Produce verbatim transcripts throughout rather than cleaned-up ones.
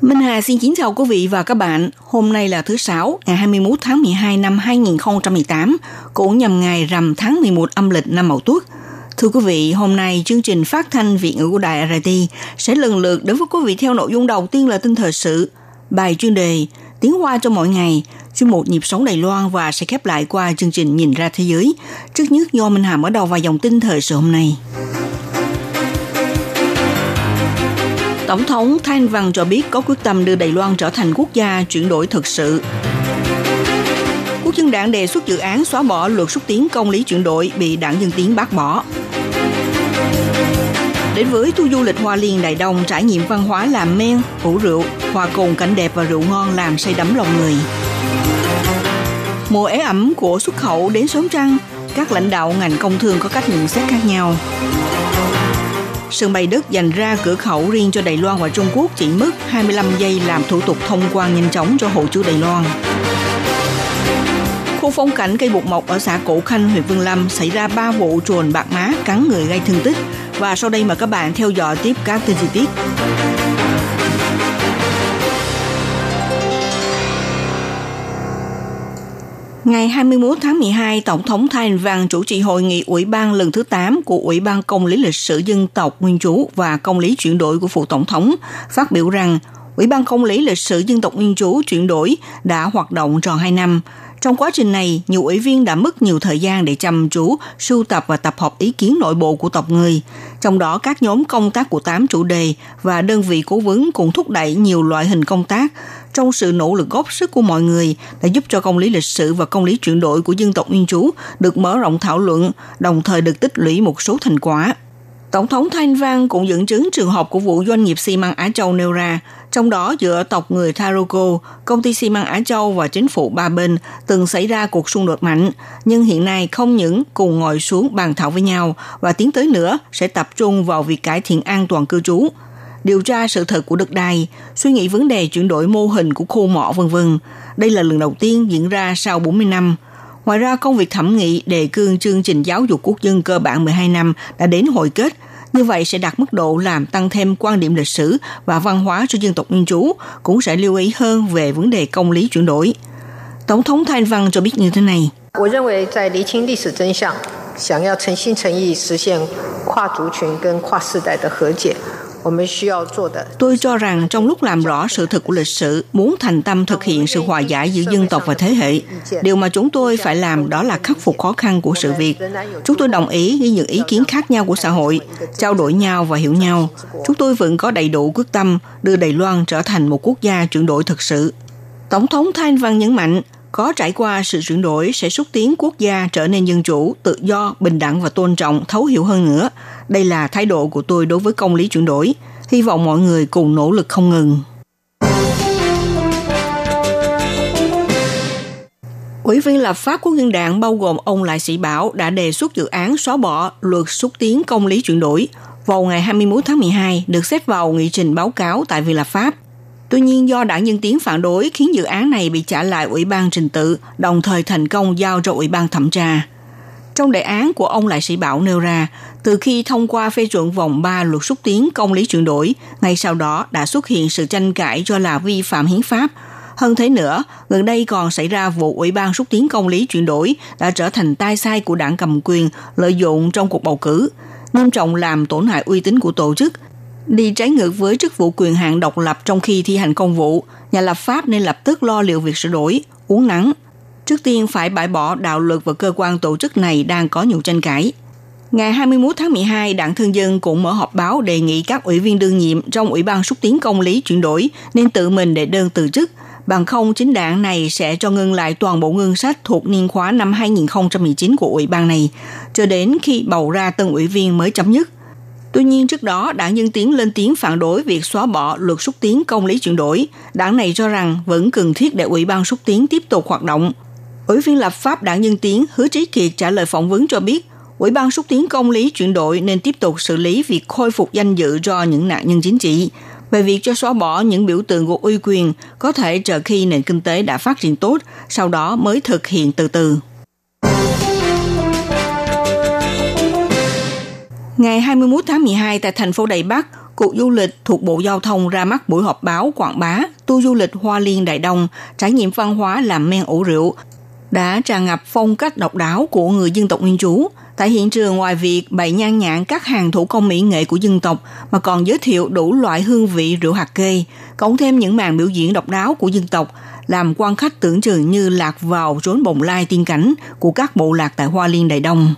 Minh Hà xin kính chào quý vị và các bạn. Hôm nay là thứ Sáu, ngày hai mươi mốt tháng mười hai năm hai nghìn không trăm mười tám, cũng nhằm ngày rằm tháng mười một âm lịch năm Mậu Tuất. Thưa quý vị, hôm nay chương trình phát thanh Việt ngữ của Đài rờ tê i sẽ lần lượt đến với quý vị theo nội dung đầu tiên là tin thời sự, bài chuyên đề, tiếng Hoa cho mỗi ngày, chuyên mục nhịp sống Đài Loan và sẽ khép lại qua chương trình nhìn ra thế giới. Trước nhất do Minh Hà mở đầu vào dòng tin thời sự hôm nay. Tổng thống Thanh Văn cho biết có quyết tâm đưa Đài Loan trở thành quốc gia chuyển đổi thực sự. Quốc dân đảng đề xuất dự án xóa bỏ luật xúc tiến công lý chuyển đổi bị Đảng Nhân Tiến bác bỏ. Đến với tour du lịch Hoa Liên Đại Đông trải nghiệm văn hóa làm men, ủ rượu, hòa cùng cảnh đẹp và rượu ngon làm say đắm lòng người. Mùa ế ẩm của xuất khẩu đến sớm trăng, các lãnh đạo ngành công thương có cách nhận xét khác nhau. Sân bay Đức dành ra cửa khẩu riêng cho Đài Loan và Trung Quốc chỉ mất hai mươi lăm giây làm thủ tục thông quan nhanh chóng cho hộ chiếu Đài Loan. Khu phong cảnh cây bột mọc ở xã Cổ Khanh, huyện Vân Lâm xảy ra ba vụ trồn bạc má cắn người gây thương tích. Và sau đây mời các bạn theo dõi tiếp các tin chi tiết. Ngày hai mươi mốt tháng mười hai, Tổng thống Thái Anh Văn chủ trì hội nghị Ủy ban lần thứ tám của Ủy ban Công lý lịch sử dân tộc Nguyên trú và Công lý chuyển đổi của Phủ Tổng thống, phát biểu rằng Ủy ban Công lý lịch sử dân tộc Nguyên trú chuyển đổi đã hoạt động tròn hai năm. Trong quá trình này, nhiều ủy viên đã mất nhiều thời gian để chăm chú, sưu tập và tập hợp ý kiến nội bộ của tộc người. Trong đó, các nhóm công tác của tám chủ đề và đơn vị cố vấn cũng thúc đẩy nhiều loại hình công tác. Trong sự nỗ lực góp sức của mọi người đã giúp cho công lý lịch sử và công lý chuyển đổi của dân tộc Nguyên trú được mở rộng thảo luận, đồng thời được tích lũy một số thành quả. Tổng thống Thanh Văn cũng dẫn chứng trường hợp của vụ doanh nghiệp xi măng Á Châu nêu ra, trong đó giữa tộc người Taroko, công ty xi măng Á Châu và chính phủ ba bên từng xảy ra cuộc xung đột mạnh, nhưng hiện nay không những cùng ngồi xuống bàn thảo với nhau và tiến tới nữa sẽ tập trung vào việc cải thiện an toàn cư trú, điều tra sự thật của đất đai, suy nghĩ vấn đề chuyển đổi mô hình của khu mỏ vân vân. Đây là lần đầu tiên diễn ra sau bốn mươi năm. Ngoài ra, công việc thẩm nghị đề cương chương trình giáo dục quốc dân cơ bản mười hai năm đã đến hồi kết. Như vậy sẽ đạt mức độ làm tăng thêm quan điểm lịch sử và văn hóa cho dân tộc Nguyên trú, cũng sẽ lưu ý hơn về vấn đề công lý chuyển đổi. Tổng thống Thanh Văn cho biết như thế này. Tôi cho rằng trong lúc làm rõ sự thật của lịch sử, muốn thành tâm thực hiện sự hòa giải giữa dân tộc và thế hệ, điều mà chúng tôi phải làm đó là khắc phục khó khăn của sự việc. Chúng tôi đồng ý với những ý kiến khác nhau của xã hội, trao đổi nhau và hiểu nhau. Chúng tôi vẫn có đầy đủ quyết tâm đưa Đài Loan trở thành một quốc gia chuyển đổi thực sự. Tổng thống Thanh Văn nhấn mạnh, có trải qua sự chuyển đổi sẽ xúc tiến quốc gia trở nên dân chủ, tự do, bình đẳng và tôn trọng, thấu hiểu hơn nữa. Đây là thái độ của tôi đối với công lý chuyển đổi. Hy vọng mọi người cùng nỗ lực không ngừng. Ủy viên lập pháp của Quốc dân đảng bao gồm ông Lại Sĩ Bảo đã đề xuất dự án xóa bỏ luật xúc tiến công lý chuyển đổi vào ngày hai mươi mốt tháng mười hai, được xếp vào nghị trình báo cáo tại Viện Lập Pháp. Tuy nhiên, do Đảng Nhân Tiến phản đối khiến dự án này bị trả lại Ủy ban trình tự, đồng thời thành công giao cho Ủy ban thẩm tra. Trong đề án của ông Lại Sĩ Bảo nêu ra, từ khi thông qua phê chuẩn vòng ba luật xúc tiến công lý chuyển đổi, ngay sau đó đã xuất hiện sự tranh cãi cho là vi phạm hiến pháp. Hơn thế nữa, gần đây còn xảy ra vụ Ủy ban xúc tiến công lý chuyển đổi đã trở thành tay sai của đảng cầm quyền lợi dụng trong cuộc bầu cử, nghiêm trọng làm tổn hại uy tín của tổ chức, đi trái ngược với chức vụ quyền hạn độc lập trong khi thi hành công vụ. Nhà lập pháp nên lập tức lo liệu việc sửa đổi, uốn nắn. Trước tiên phải bãi bỏ đạo luật và cơ quan tổ chức này đang có nhiều tranh cãi. Ngày hai mươi mốt tháng mười hai, Đảng Thường Dân cũng mở họp báo đề nghị các ủy viên đương nhiệm trong Ủy ban xúc tiến công lý chuyển đổi nên tự mình đệ đơn từ chức, bằng không chính đảng này sẽ cho ngưng lại toàn bộ ngân sách thuộc niên khóa năm hai nghìn không trăm mười chín của ủy ban này, cho đến khi bầu ra tân ủy viên mới chấm dứt. Tuy nhiên trước đó, Đảng Nhân Tiến lên tiếng phản đối việc xóa bỏ luật xúc tiến công lý chuyển đổi. Đảng này cho rằng vẫn cần thiết để Ủy ban xúc tiến tiếp tục hoạt động. Ủy viên lập pháp Đảng Nhân Tiến Hứa Trí Kiệt trả lời phỏng vấn cho biết, Ủy ban xúc tiến công lý chuyển đổi nên tiếp tục xử lý việc khôi phục danh dự cho những nạn nhân chính trị. Về việc cho xóa bỏ những biểu tượng của uy quyền có thể chờ khi nền kinh tế đã phát triển tốt, sau đó mới thực hiện từ từ. Ngày hai mươi mốt tháng mười hai tại thành phố Đài Bắc, Cục du lịch thuộc Bộ Giao thông ra mắt buổi họp báo quảng bá tour du lịch Hoa Liên Đại Đông, trải nghiệm văn hóa làm men ủ rượu, đã tràn ngập phong cách độc đáo của người dân tộc nguyên trú. Tại hiện trường, ngoài việc bày nhan nhản các hàng thủ công mỹ nghệ của dân tộc mà còn giới thiệu đủ loại hương vị rượu hạt kê, cộng thêm những màn biểu diễn độc đáo của dân tộc, làm quan khách tưởng chừng như lạc vào trốn bồng lai tiên cảnh của các bộ lạc tại Hoa Liên Đại Đông.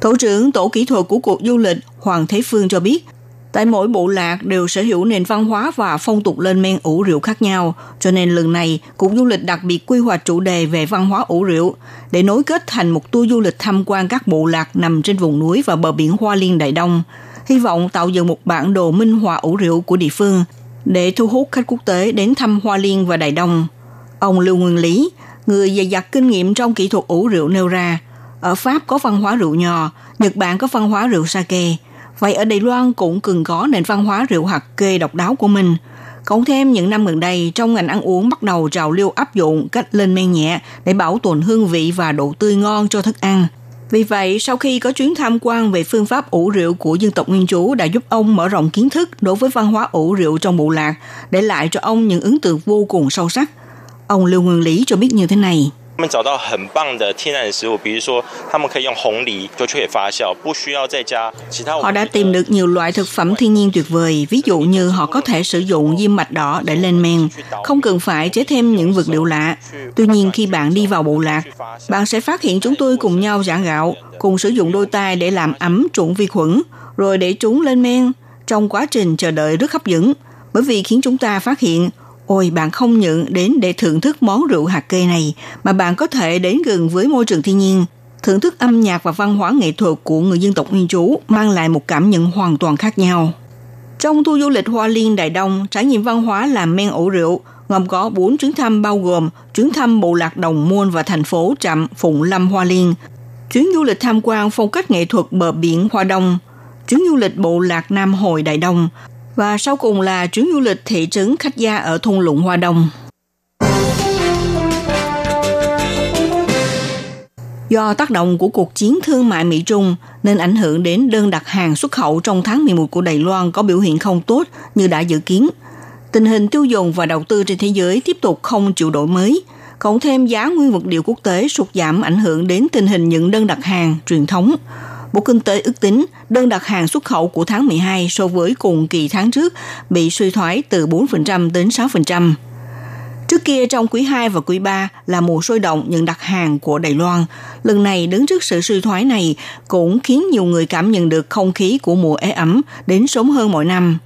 Thủ trưởng Tổ kỹ thuật của Cục du lịch Hoàng Thế Phương cho biết, tại mỗi bộ lạc đều sở hữu nền văn hóa và phong tục lên men ủ rượu khác nhau, cho nên lần này Cục du lịch đặc biệt quy hoạch chủ đề về văn hóa ủ rượu để nối kết thành một tour du lịch tham quan các bộ lạc nằm trên vùng núi và bờ biển Hoa Liên Đại Đông, hy vọng tạo dựng một bản đồ minh họa ủ rượu của địa phương để thu hút khách quốc tế đến thăm Hoa Liên và Đại Đông. Ông Lưu Nguyên Lý, người dày dặn kinh nghiệm trong kỹ thuật ủ rượu nêu ra, ở Pháp có văn hóa rượu nho, Nhật Bản có văn hóa rượu sake. Vậy ở Đài Loan cũng cần có nền văn hóa rượu hạt kê độc đáo của mình. Cộng thêm những năm gần đây, trong ngành ăn uống bắt đầu trào lưu áp dụng cách lên men nhẹ để bảo tồn hương vị và độ tươi ngon cho thức ăn. Vì vậy, sau khi có chuyến tham quan về phương pháp ủ rượu của dân tộc nguyên trú đã giúp ông mở rộng kiến thức đối với văn hóa ủ rượu trong bộ lạc, để lại cho ông những ấn tượng vô cùng sâu sắc. Ông Lưu Nguyên Lý cho biết như thế này. Họ đã tìm được nhiều loại thực phẩm thiên nhiên tuyệt vời, ví dụ như họ có thể sử dụng diêm mạch đỏ để lên men, không cần phải chế thêm những vật liệu lạ. Tuy nhiên khi bạn đi vào bộ lạc, bạn sẽ phát hiện chúng tôi cùng nhau giã gạo, cùng sử dụng đôi tay để làm ấm trụng vi khuẩn, rồi để chúng lên men. Trong quá trình chờ đợi rất hấp dẫn, bởi vì khiến chúng ta phát hiện, ôi, bạn không những đến để thưởng thức món rượu hạt kê này, mà bạn có thể đến gần với môi trường thiên nhiên, thưởng thức âm nhạc và văn hóa nghệ thuật của người dân tộc nguyên trú, mang lại một cảm nhận hoàn toàn khác nhau. Trong tour du lịch Hoa Liên Đại Đông, trải nghiệm văn hóa làm men ủ rượu, gồm có bốn chuyến thăm bao gồm chuyến thăm bộ lạc Đồng Môn và thành phố Trạm Phụng Lâm Hoa Liên, chuyến du lịch tham quan phong cách nghệ thuật bờ biển Hoa Đông, chuyến du lịch bộ lạc Nam Hồi Đại Đông, và sau cùng là chuyến du lịch thị trấn Khách Gia ở thôn Lũng Hoa Đông. Do tác động của cuộc chiến thương mại Mỹ-Trung nên ảnh hưởng đến đơn đặt hàng xuất khẩu trong tháng mười một của Đài Loan có biểu hiện không tốt như đã dự kiến. Tình hình tiêu dùng và đầu tư trên thế giới tiếp tục không chịu đổi mới, cộng thêm giá nguyên vật liệu quốc tế sụt giảm ảnh hưởng đến tình hình những đơn đặt hàng truyền thống. Bộ Kinh tế ước tính đơn đặt hàng xuất khẩu của tháng mười hai so với cùng kỳ tháng trước bị suy thoái từ bốn phần trăm đến sáu phần trăm. Trước kia trong quý hai và quý ba là mùa sôi động những đặt hàng của Đài Loan. Lần này đứng trước sự suy thoái này cũng khiến nhiều người cảm nhận được không khí của mùa ế ẩm đến sớm hơn mọi năm.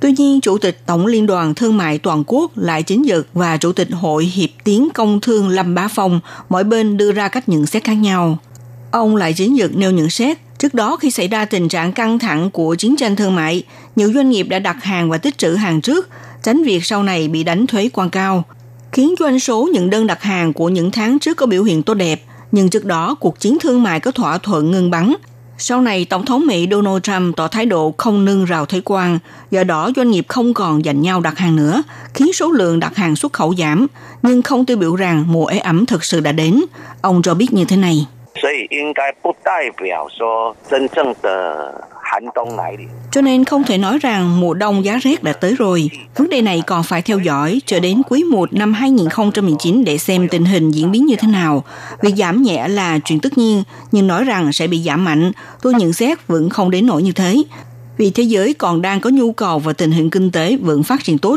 Tuy nhiên, Chủ tịch Tổng Liên đoàn Thương mại Toàn quốc Lại Chính Dực và Chủ tịch Hội Hiệp Tiến Công Thương Lâm Bá Phong mỗi bên đưa ra cách nhận xét khác nhau. Ông Lại Chính Dực nêu nhận xét, trước đó khi xảy ra tình trạng căng thẳng của chiến tranh thương mại, nhiều doanh nghiệp đã đặt hàng và tích trữ hàng trước, tránh việc sau này bị đánh thuế quan cao, khiến doanh số những đơn đặt hàng của những tháng trước có biểu hiện tốt đẹp. Nhưng trước đó, cuộc chiến thương mại có thỏa thuận ngừng bắn. Sau này, Tổng thống Mỹ Donald Trump tỏ thái độ không nâng rào thuế quan, do đó doanh nghiệp không còn giành nhau đặt hàng nữa, khiến số lượng đặt hàng xuất khẩu giảm, nhưng không tiêu biểu rằng mùa ế ẩm thực sự đã đến. Ông cho biết như thế này. Cho nên không thể nói rằng mùa đông giá rét đã tới rồi. Vấn đề này còn phải theo dõi cho đến quý một năm hai không một chín để xem tình hình diễn biến như thế nào. Việc giảm nhẹ là chuyện tất nhiên, nhưng nói rằng sẽ bị giảm mạnh, tôi nhận xét vẫn không đến nỗi như thế. Vì thế giới còn đang có nhu cầu và tình hình kinh tế vẫn phát triển tốt.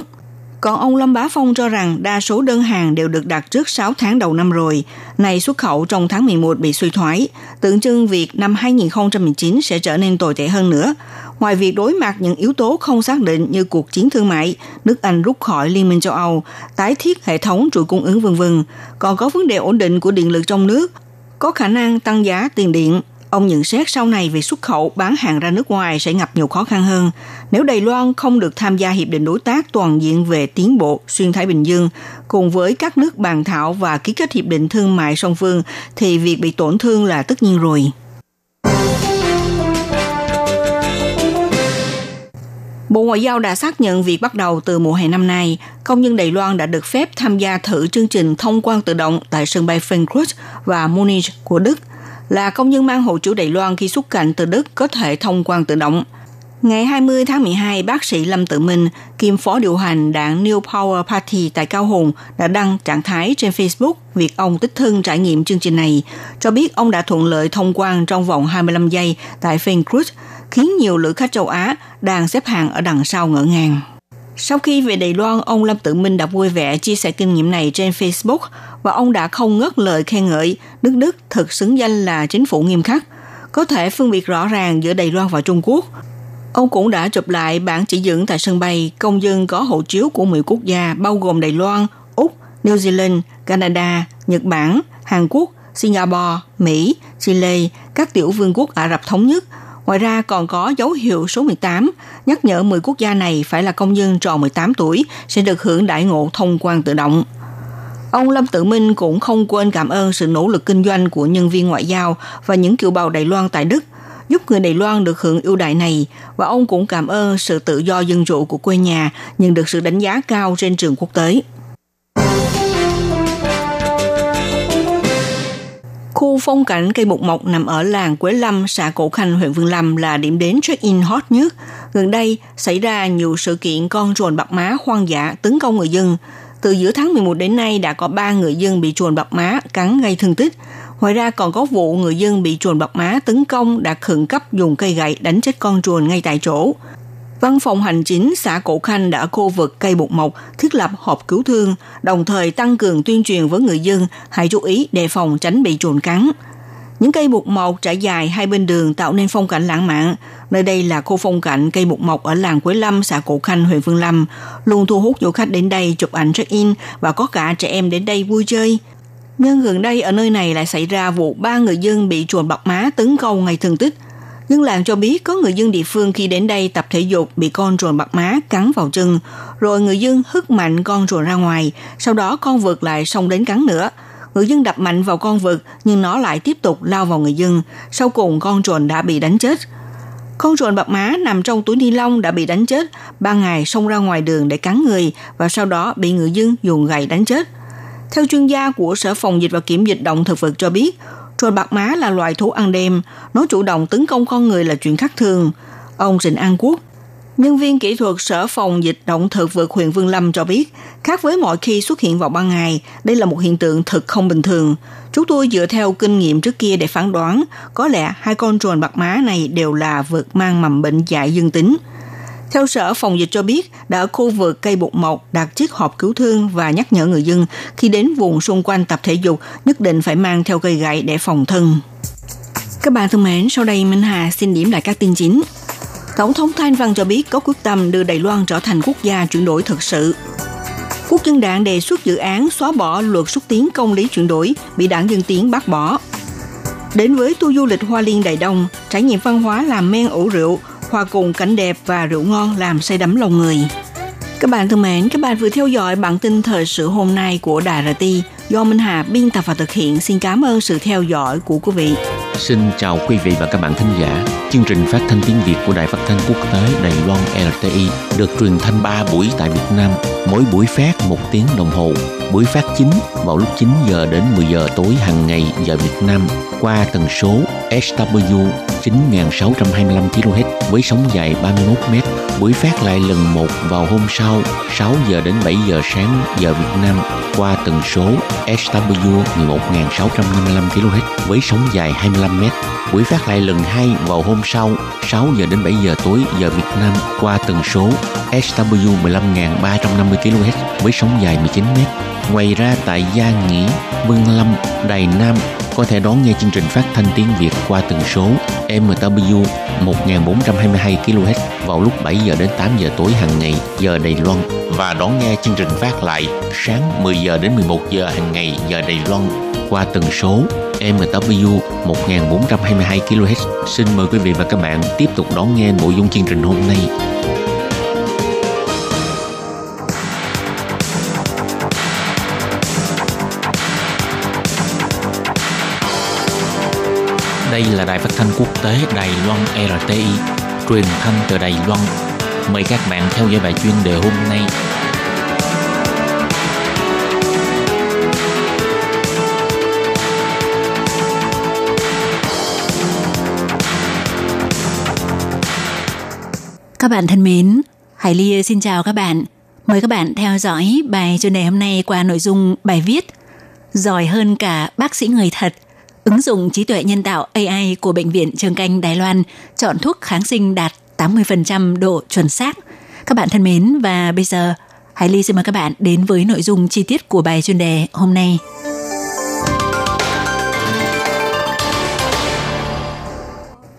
Còn ông Lâm Bá Phong cho rằng đa số đơn hàng đều được đặt trước sáu tháng đầu năm rồi. Nay xuất khẩu trong tháng mười một bị suy thoái, tượng trưng việc năm hai không một chín sẽ trở nên tồi tệ hơn nữa. Ngoài việc đối mặt những yếu tố không xác định như cuộc chiến thương mại, nước Anh rút khỏi Liên minh châu Âu, tái thiết hệ thống chuỗi cung ứng vân vân, còn có vấn đề ổn định của điện lực trong nước, có khả năng tăng giá tiền điện. Ông nhận xét sau này việc xuất khẩu bán hàng ra nước ngoài sẽ gặp nhiều khó khăn hơn nếu Đài Loan không được tham gia Hiệp định Đối tác Toàn diện về Tiến bộ Xuyên Thái Bình Dương cùng với các nước bàn thảo và ký kết Hiệp định Thương mại song phương thì việc bị tổn thương là tất nhiên rồi. Bộ Ngoại giao đã xác nhận việc bắt đầu từ mùa hè năm nay, công dân Đài Loan đã được phép tham gia thử chương trình thông quan tự động tại sân bay Frankfurt và Munich của Đức. Là công dân mang hộ chiếu Đài Loan khi xuất cảnh từ Đức có thể thông quan tự động. Ngày hai mươi tháng mười hai, bác sĩ Lâm Tử Minh, kiêm phó điều hành đảng New Power Party tại Cao Hùng, đã đăng trạng thái trên Facebook việc ông đích thân trải nghiệm chương trình này, cho biết ông đã thuận lợi thông quan trong vòng hai mươi lăm giây tại Frankfurt, khiến nhiều lữ khách châu Á đang xếp hàng ở đằng sau ngỡ ngàng. Sau khi về Đài Loan, ông Lâm Tử Minh đã vui vẻ chia sẻ kinh nghiệm này trên Facebook và ông đã không ngớt lời khen ngợi nước Đức thực xứng danh là chính phủ nghiêm khắc, có thể phân biệt rõ ràng giữa Đài Loan và Trung Quốc. Ông cũng đã chụp lại bản chỉ dẫn tại sân bay công dân có hộ chiếu của mười quốc gia bao gồm Đài Loan, Úc, New Zealand, Canada, Nhật Bản, Hàn Quốc, Singapore, Mỹ, Chile, các tiểu vương quốc Ả Rập Thống Nhất. Ngoài ra còn có dấu hiệu số mười tám, nhắc nhở mười quốc gia này phải là công dân tròn mười tám tuổi sẽ được hưởng đãi ngộ thông quan tự động. Ông Lâm Tử Minh cũng không quên cảm ơn sự nỗ lực kinh doanh của nhân viên ngoại giao và những kiều bào Đài Loan tại Đức, giúp người Đài Loan được hưởng ưu đãi này, và ông cũng cảm ơn sự tự do dân chủ của quê nhà nhận được sự đánh giá cao trên trường quốc tế. Khu phong cảnh cây bột mọc nằm ở làng Quế Lâm, xã Cổ Khanh, huyện Vân Lâm là điểm đến check-in hot nhất. Gần đây xảy ra nhiều sự kiện con trồn bạc má hoang dã tấn công người dân. Từ giữa tháng mười một đến nay đã có ba người dân bị trồn bạc má cắn gây thương tích. Ngoài ra còn có vụ người dân bị trồn bạc má tấn công đã khẩn cấp dùng cây gậy đánh chết con trồn ngay tại chỗ. Văn phòng hành chính xã Cổ Khanh đã ở khu vực cây bột mọc thiết lập hộp cứu thương, đồng thời tăng cường tuyên truyền với người dân hãy chú ý đề phòng tránh bị trồn cắn. Những cây bột mọc trải dài hai bên đường tạo nên phong cảnh lãng mạn. Nơi đây là khu phong cảnh cây bột mọc ở làng Quế Lâm, xã Cổ Khanh, huyện Phương Lâm, luôn thu hút du khách đến đây chụp ảnh check-in và có cả trẻ em đến đây vui chơi. Nhưng gần đây ở nơi này lại xảy ra vụ ba người dân bị trồn bạc má tấn công gây thương tích. Dân làng cho biết có người dân địa phương khi đến đây tập thể dục bị con trồn bạc má cắn vào chân, rồi người dân hất mạnh con trồn ra ngoài, sau đó con vượt lại xông đến cắn nữa. Người dân đập mạnh vào con vượt nhưng nó lại tiếp tục lao vào người dân, sau cùng con trồn đã bị đánh chết. Con trồn bạc má nằm trong túi ni lông đã bị đánh chết, ba ngày xông ra ngoài đường để cắn người và sau đó bị người dân dùng gậy đánh chết. Theo chuyên gia của Sở Phòng dịch và Kiểm dịch động thực vật cho biết, trồn bạc má là loài thú ăn đêm, nó chủ động tấn công con người là chuyện khác thường. Ông Trịnh An Quốc, nhân viên kỹ thuật Sở Phòng dịch động thực vật huyện Vân Lâm cho biết, khác với mọi khi xuất hiện vào ban ngày, đây là một hiện tượng thực không bình thường. Chúng tôi dựa theo kinh nghiệm trước kia để phán đoán, có lẽ hai con trồn bạc má này đều là vượt mang mầm bệnh dại dương tính. Theo Sở Phòng dịch cho biết, đã ở khu vực cây bột mọc đặt chiếc hộp cứu thương và nhắc nhở người dân khi đến vùng xung quanh tập thể dục nhất định phải mang theo cây gậy để phòng thân. Các bạn thân mến, sau đây Minh Hà xin điểm lại các tin chính. Tổng thống Thanh Văn cho biết có quyết tâm đưa Đài Loan trở thành quốc gia chuyển đổi thực sự. Quốc dân đảng đề xuất dự án xóa bỏ luật xúc tiến công lý chuyển đổi bị Đảng Nhân Tiến bác bỏ. Đến với tour du lịch Hoa Liên Đại Đông, trải nghiệm văn hóa làm men ủ rượu, hòa cùng cảnh đẹp và rượu ngon làm say đắm lòng người. Các bạn thân mến, các bạn vừa theo dõi bản tin thời sự hôm nay của Đài rờ tê i do Minh Hà biên tập và thực hiện. Xin cảm ơn sự theo dõi của quý vị. Xin chào quý vị và các bạn thính giả. Chương trình phát thanh tiếng Việt của Đài Phát thanh Quốc tế Đài Loan rờ tê i được truyền thanh ba buổi tại Việt Nam, mỗi buổi phát một tiếng đồng hồ. Buổi phát chính vào lúc chín giờ đến mười giờ tối hàng ngày giờ Việt Nam qua tần số ét vê chín nghìn sáu trăm hai mươi lăm ki lô héc với sóng dài ba mươi mốt mét. Buổi phát lại lần một vào hôm sau sáu giờ đến bảy giờ sáng giờ Việt Nam qua tần số ét vê mười một nghìn sáu trăm năm mươi lăm ki lô héc với sóng dài hai mươi lăm mét. Buổi phát lại lần hai vào hôm sau sáu giờ đến bảy giờ tối giờ Việt Nam qua tần số ét vê mười lăm nghìn ba trăm năm mươi ki lô héc với sóng dài mười chín mét. Ngoài ra tại Gia Nghĩa, Vân Lâm, Đài Nam có thể đón nghe chương trình phát thanh tiếng Việt qua tần số em vê một nghìn bốn trăm hai mươi hai ki lô héc vào lúc bảy giờ đến tám giờ tối hàng ngày giờ Đài Loan và đón nghe chương trình phát lại sáng mười giờ đến mười một giờ hàng ngày giờ Đài Loan qua tần số ép em đáp liu một nghìn bốn trăm hai mươi hai ki lô héc. Xin mời quý vị và các bạn tiếp tục đón nghe nội dung chương trình hôm nay. Đây là Đài Phát thanh Quốc tế Đài Loan rờ tê i, truyền thanh từ Đài Loan. Mời các bạn theo dõi bài chuyên đề hôm nay. Các bạn thân mến, Hải Ly xin chào các bạn. Mời các bạn theo dõi bài chuyên đề hôm nay qua nội dung bài viết Giỏi hơn cả bác sĩ người thật. Ứng dụng trí tuệ nhân tạo a i của Bệnh viện Trường Canh Đài Loan chọn thuốc kháng sinh đạt tám mươi phần trăm độ chuẩn xác. Các bạn thân mến, và bây giờ Hải Ly xin mời các bạn đến với nội dung chi tiết của bài chuyên đề hôm nay.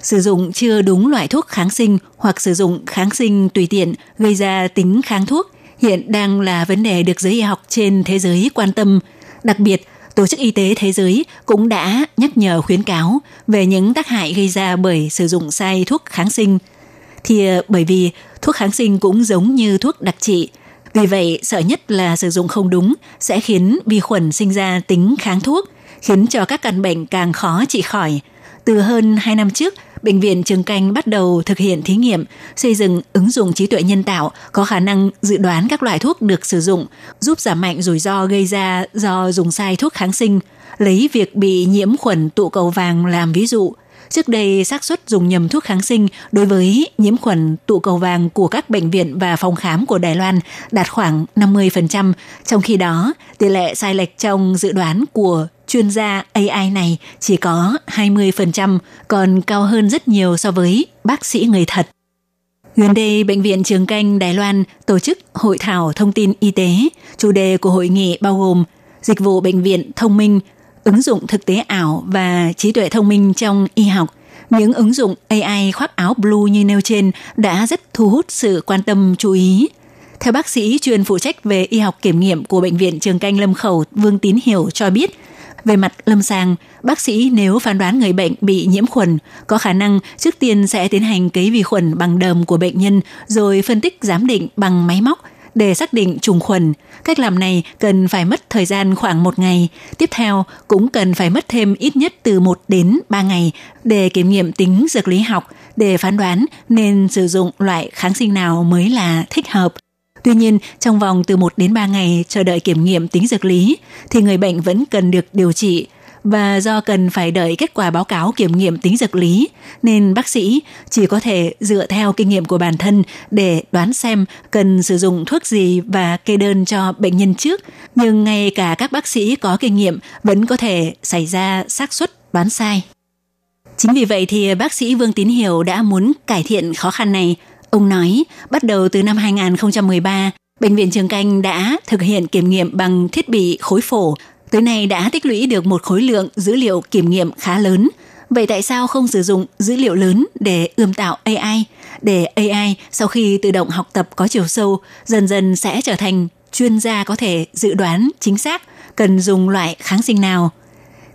Sử dụng chưa đúng loại thuốc kháng sinh hoặc sử dụng kháng sinh tùy tiện gây ra tính kháng thuốc hiện đang là vấn đề được giới y học trên thế giới quan tâm. Đặc biệt, Tổ chức Y tế Thế giới cũng đã nhắc nhở khuyến cáo về những tác hại gây ra bởi sử dụng sai thuốc kháng sinh. Thì bởi vì thuốc kháng sinh cũng giống như thuốc đặc trị, vì vậy sợ nhất là sử dụng không đúng sẽ khiến vi khuẩn sinh ra tính kháng thuốc, khiến cho các căn bệnh càng khó trị khỏi. Từ hơn hai năm trước, Bệnh viện Trường Canh bắt đầu thực hiện thí nghiệm xây dựng ứng dụng trí tuệ nhân tạo có khả năng dự đoán các loại thuốc được sử dụng, giúp giảm mạnh rủi ro gây ra do dùng sai thuốc kháng sinh, lấy việc bị nhiễm khuẩn tụ cầu vàng làm ví dụ. Trước đây, xác suất dùng nhầm thuốc kháng sinh đối với nhiễm khuẩn tụ cầu vàng của các bệnh viện và phòng khám của Đài Loan đạt khoảng năm mươi phần trăm, trong khi đó tỷ lệ sai lệch trong dự đoán của chuyên gia a i này chỉ có hai mươi phần trăm, còn cao hơn rất nhiều so với bác sĩ người thật. Gần đây, Bệnh viện Trường Canh Đài Loan tổ chức hội thảo thông tin y tế. Chủ đề của hội nghị bao gồm dịch vụ bệnh viện thông minh, ứng dụng thực tế ảo và trí tuệ thông minh trong y học. Những ứng dụng a i khoác áo blue như nêu trên đã rất thu hút sự quan tâm chú ý. Theo bác sĩ chuyên phụ trách về y học kiểm nghiệm của Bệnh viện Trường Canh Lâm Khẩu Vương Tín Hiểu cho biết, về mặt lâm sàng, bác sĩ nếu phán đoán người bệnh bị nhiễm khuẩn, có khả năng trước tiên sẽ tiến hành cấy vi khuẩn bằng đờm của bệnh nhân rồi phân tích giám định bằng máy móc để xác định trùng khuẩn. Cách làm này cần phải mất thời gian khoảng một ngày. Tiếp theo cũng cần phải mất thêm ít nhất từ một đến ba ngày để kiểm nghiệm tính dược lý học, để phán đoán nên sử dụng loại kháng sinh nào mới là thích hợp. Tuy nhiên, trong vòng từ một đến ba ngày chờ đợi kiểm nghiệm tính dược lý thì người bệnh vẫn cần được điều trị, và do cần phải đợi kết quả báo cáo kiểm nghiệm tính dược lý nên bác sĩ chỉ có thể dựa theo kinh nghiệm của bản thân để đoán xem cần sử dụng thuốc gì và kê đơn cho bệnh nhân trước. Nhưng ngay cả các bác sĩ có kinh nghiệm vẫn có thể xảy ra xác suất đoán sai. Chính vì vậy thì bác sĩ Vương Tín Hiểu đã muốn cải thiện khó khăn này. Ông nói, bắt đầu từ năm hai không một ba, Bệnh viện Trường Canh đã thực hiện kiểm nghiệm bằng thiết bị khối phổ. Tới nay đã tích lũy được một khối lượng dữ liệu kiểm nghiệm khá lớn. Vậy tại sao không sử dụng dữ liệu lớn để ươm tạo a i? Để a i sau khi tự động học tập có chiều sâu, dần dần sẽ trở thành chuyên gia có thể dự đoán chính xác cần dùng loại kháng sinh nào.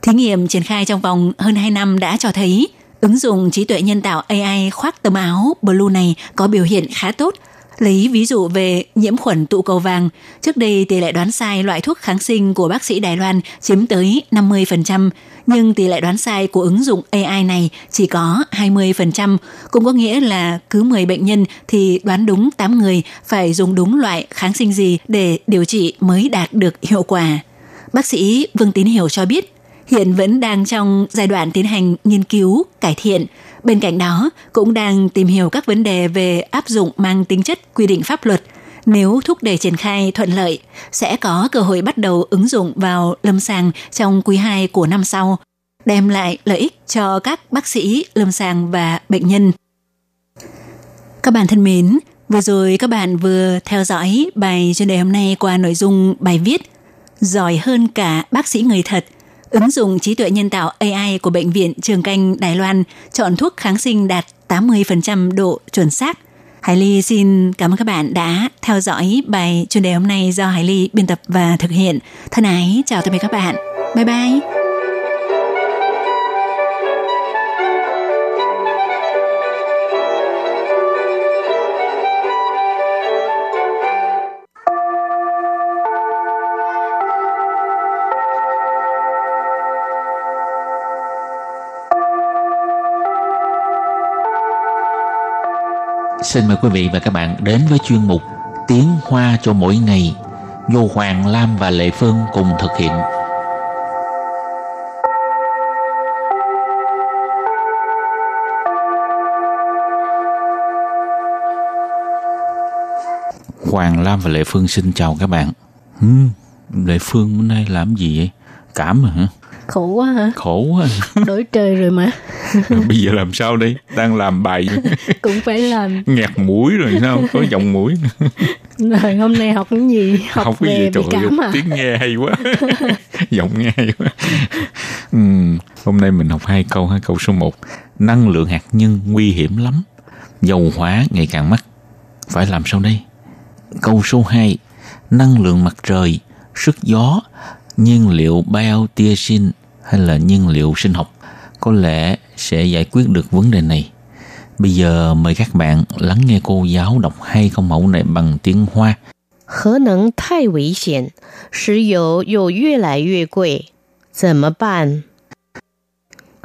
Thí nghiệm triển khai trong vòng hơn hai năm đã cho thấy ứng dụng trí tuệ nhân tạo a i khoác tấm áo blue này có biểu hiện khá tốt. Lấy ví dụ về nhiễm khuẩn tụ cầu vàng, trước đây tỷ lệ đoán sai loại thuốc kháng sinh của bác sĩ Đài Loan chiếm tới năm mươi phần trăm, nhưng tỷ lệ đoán sai của ứng dụng a i này chỉ có hai mươi phần trăm, cũng có nghĩa là cứ mười bệnh nhân thì đoán đúng tám người phải dùng đúng loại kháng sinh gì để điều trị mới đạt được hiệu quả. Bác sĩ Vương Tín Hiểu cho biết, hiện vẫn đang trong giai đoạn tiến hành nghiên cứu, cải thiện. Bên cạnh đó, cũng đang tìm hiểu các vấn đề về áp dụng mang tính chất quy định pháp luật. Nếu thúc đẩy triển khai thuận lợi, sẽ có cơ hội bắt đầu ứng dụng vào lâm sàng trong quý hai của năm sau, đem lại lợi ích cho các bác sĩ, lâm sàng và bệnh nhân. Các bạn thân mến, vừa rồi các bạn vừa theo dõi bài chuyên đề hôm nay qua nội dung bài viết Giỏi hơn cả bác sĩ người thật. Ứng dụng trí tuệ nhân tạo a i của Bệnh viện Trường Canh Đài Loan chọn thuốc kháng sinh đạt tám mươi phần trăm độ chuẩn xác. Hải Ly xin cảm ơn các bạn đã theo dõi bài chuyên đề hôm nay do Hải Ly biên tập và thực hiện. Thân ái chào tạm biệt các bạn. Bye bye. Xin mời quý vị và các bạn đến với chuyên mục Tiếng Hoa cho mỗi ngày do Hoàng Lam và Lệ Phương cùng thực hiện. Hoàng Lam và Lệ Phương xin chào các bạn. Ừ, Lệ Phương hôm nay làm gì vậy? Cảm mà hả? Khổ quá hả? Khổ quá. Đổi trời rồi mà. Bây giờ làm sao đây? Đang làm bài. Cũng phải làm. Nghẹt mũi rồi sao? Có giọng mũi. Rồi hôm nay học cái gì? Học, học cái về gì? Bị cảm à? Tiếng nghe hay quá. Giọng nghe hay quá. Uhm, hôm nay mình học hai câu. Hai câu số một. Năng lượng hạt nhân nguy hiểm lắm. Dầu hỏa ngày càng mắc. Phải làm sao đây? Câu số hai. Năng lượng mặt trời, sức gió, nhiên liệu biotiazin hay là nhiên liệu sinh học có lẽ sẽ giải quyết được vấn đề này. Bây giờ mời các bạn lắng nghe cô giáo đọc hai câu mẫu này bằng tiếng Hoa. Hạt nhân quá nguy hiểm, dầu hỏa có ngày càng đắt, làm sao办?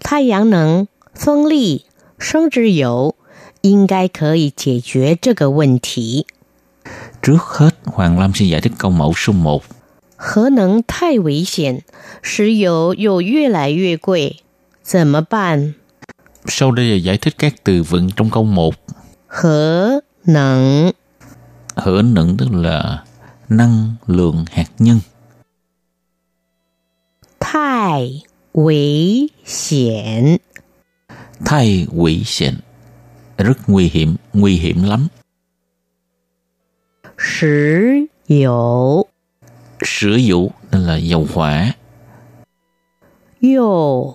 Thái dương năng, phong lực, sinh dầu hỏa nên có thể giải quyết vấn đề này. Trước hết, Hoàng Lam sẽ giải thích câu mẫu số một. Hạt nhân quá nguy hiểm, dầu hỏa có ngày càng đắt, làm sao办? Sau đây là giải thích các từ vựng trong câu một. Hạt nhân. Hạt nhân tức là năng lượng hạt nhân. Thái nguy hiểm. Thái nguy hiểm. Rất nguy hiểm, nguy hiểm lắm. Sử dụng. Sử dụng tức là dầu hỏa. Dầu.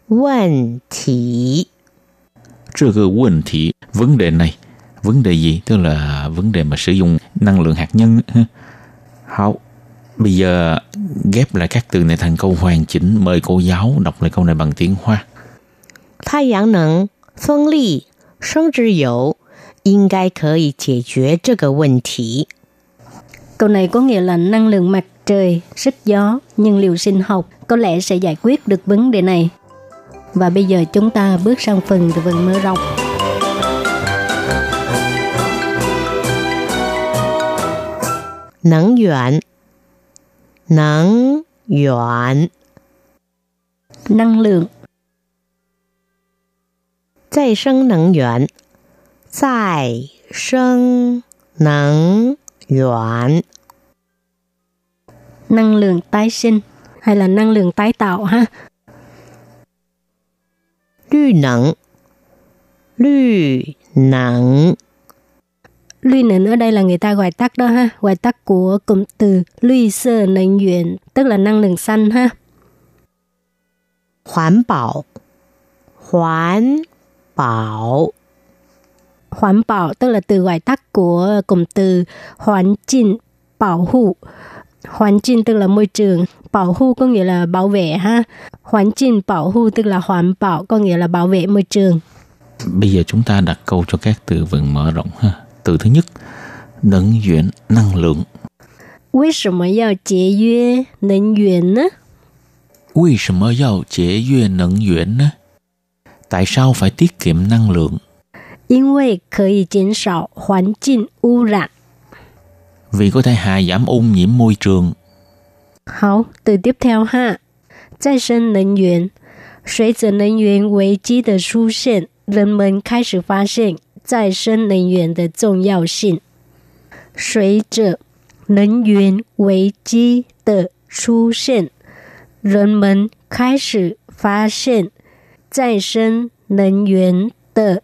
vấn đề. Trơ cơ vấn đề, vấn đề này. Vấn đề gì? Tức là vấn đề mà sử dụng năng lượng hạt nhân. Hảo. Bây giờ ghép lại các từ này thành câu hoàn chỉnh. Mời cô giáo đọc lại câu này bằng tiếng Hoa. Thái dương năng, phong lực, sinh dầu hỏa nên có thể giải quyết được vấn đề. Câu này có nghĩa là năng lượng mặt trời, sức gió, nhiên liệu sinh học có lẽ sẽ giải quyết được vấn đề này. Và bây giờ chúng ta bước sang phần từ vựng mở rộng. Năng lượng. Năng lượng. Năng lượng. Tái sinh năng lượng. Tái sinh năng lượng. Năng lượng tái sinh hay là năng lượng tái tạo ha. Lư năng. Lư năng. Luy nền ở đây là người ta gọi tắt đó ha, gọi tắt của cụm từ luy sơ năng lượng, tức là năng lượng xanh ha. Hoàn bảo. Hoàn bảo. Hoàn bảo tức là từ gọi tắt của cụm từ hoàn cảnh bảo hộ. Hoàn cảnh tức là môi trường, bảo hộ có nghĩa là bảo vệ ha. Hoàn cảnh bảo hộ tức là hoàn bảo có nghĩa là bảo vệ môi trường. Bây giờ chúng ta đặt câu cho các từ vựng mở rộng ha. Từ thứ nhất, năng lượng, năng lượng. Vì sao mà phải tiết kiệm năng lượng? Vì sao mà phải tiết kiệm năng lượng? Tại sao phải tiết kiệm năng lượng? Vì có thể hạ giảm ô nhiễm môi trường. Hảo, từ tiếp theo ha. Tái sinh năng lượng. Suy từ năng lượng nguy cơ được xuất hiện, người mình khai sử phát hiện tái sinh năng lượng được trọng yếu性. Suy từ năng lượng nguy cơ được xuất hiện, người mình khai sử phát hiện tái sinh năng lượng được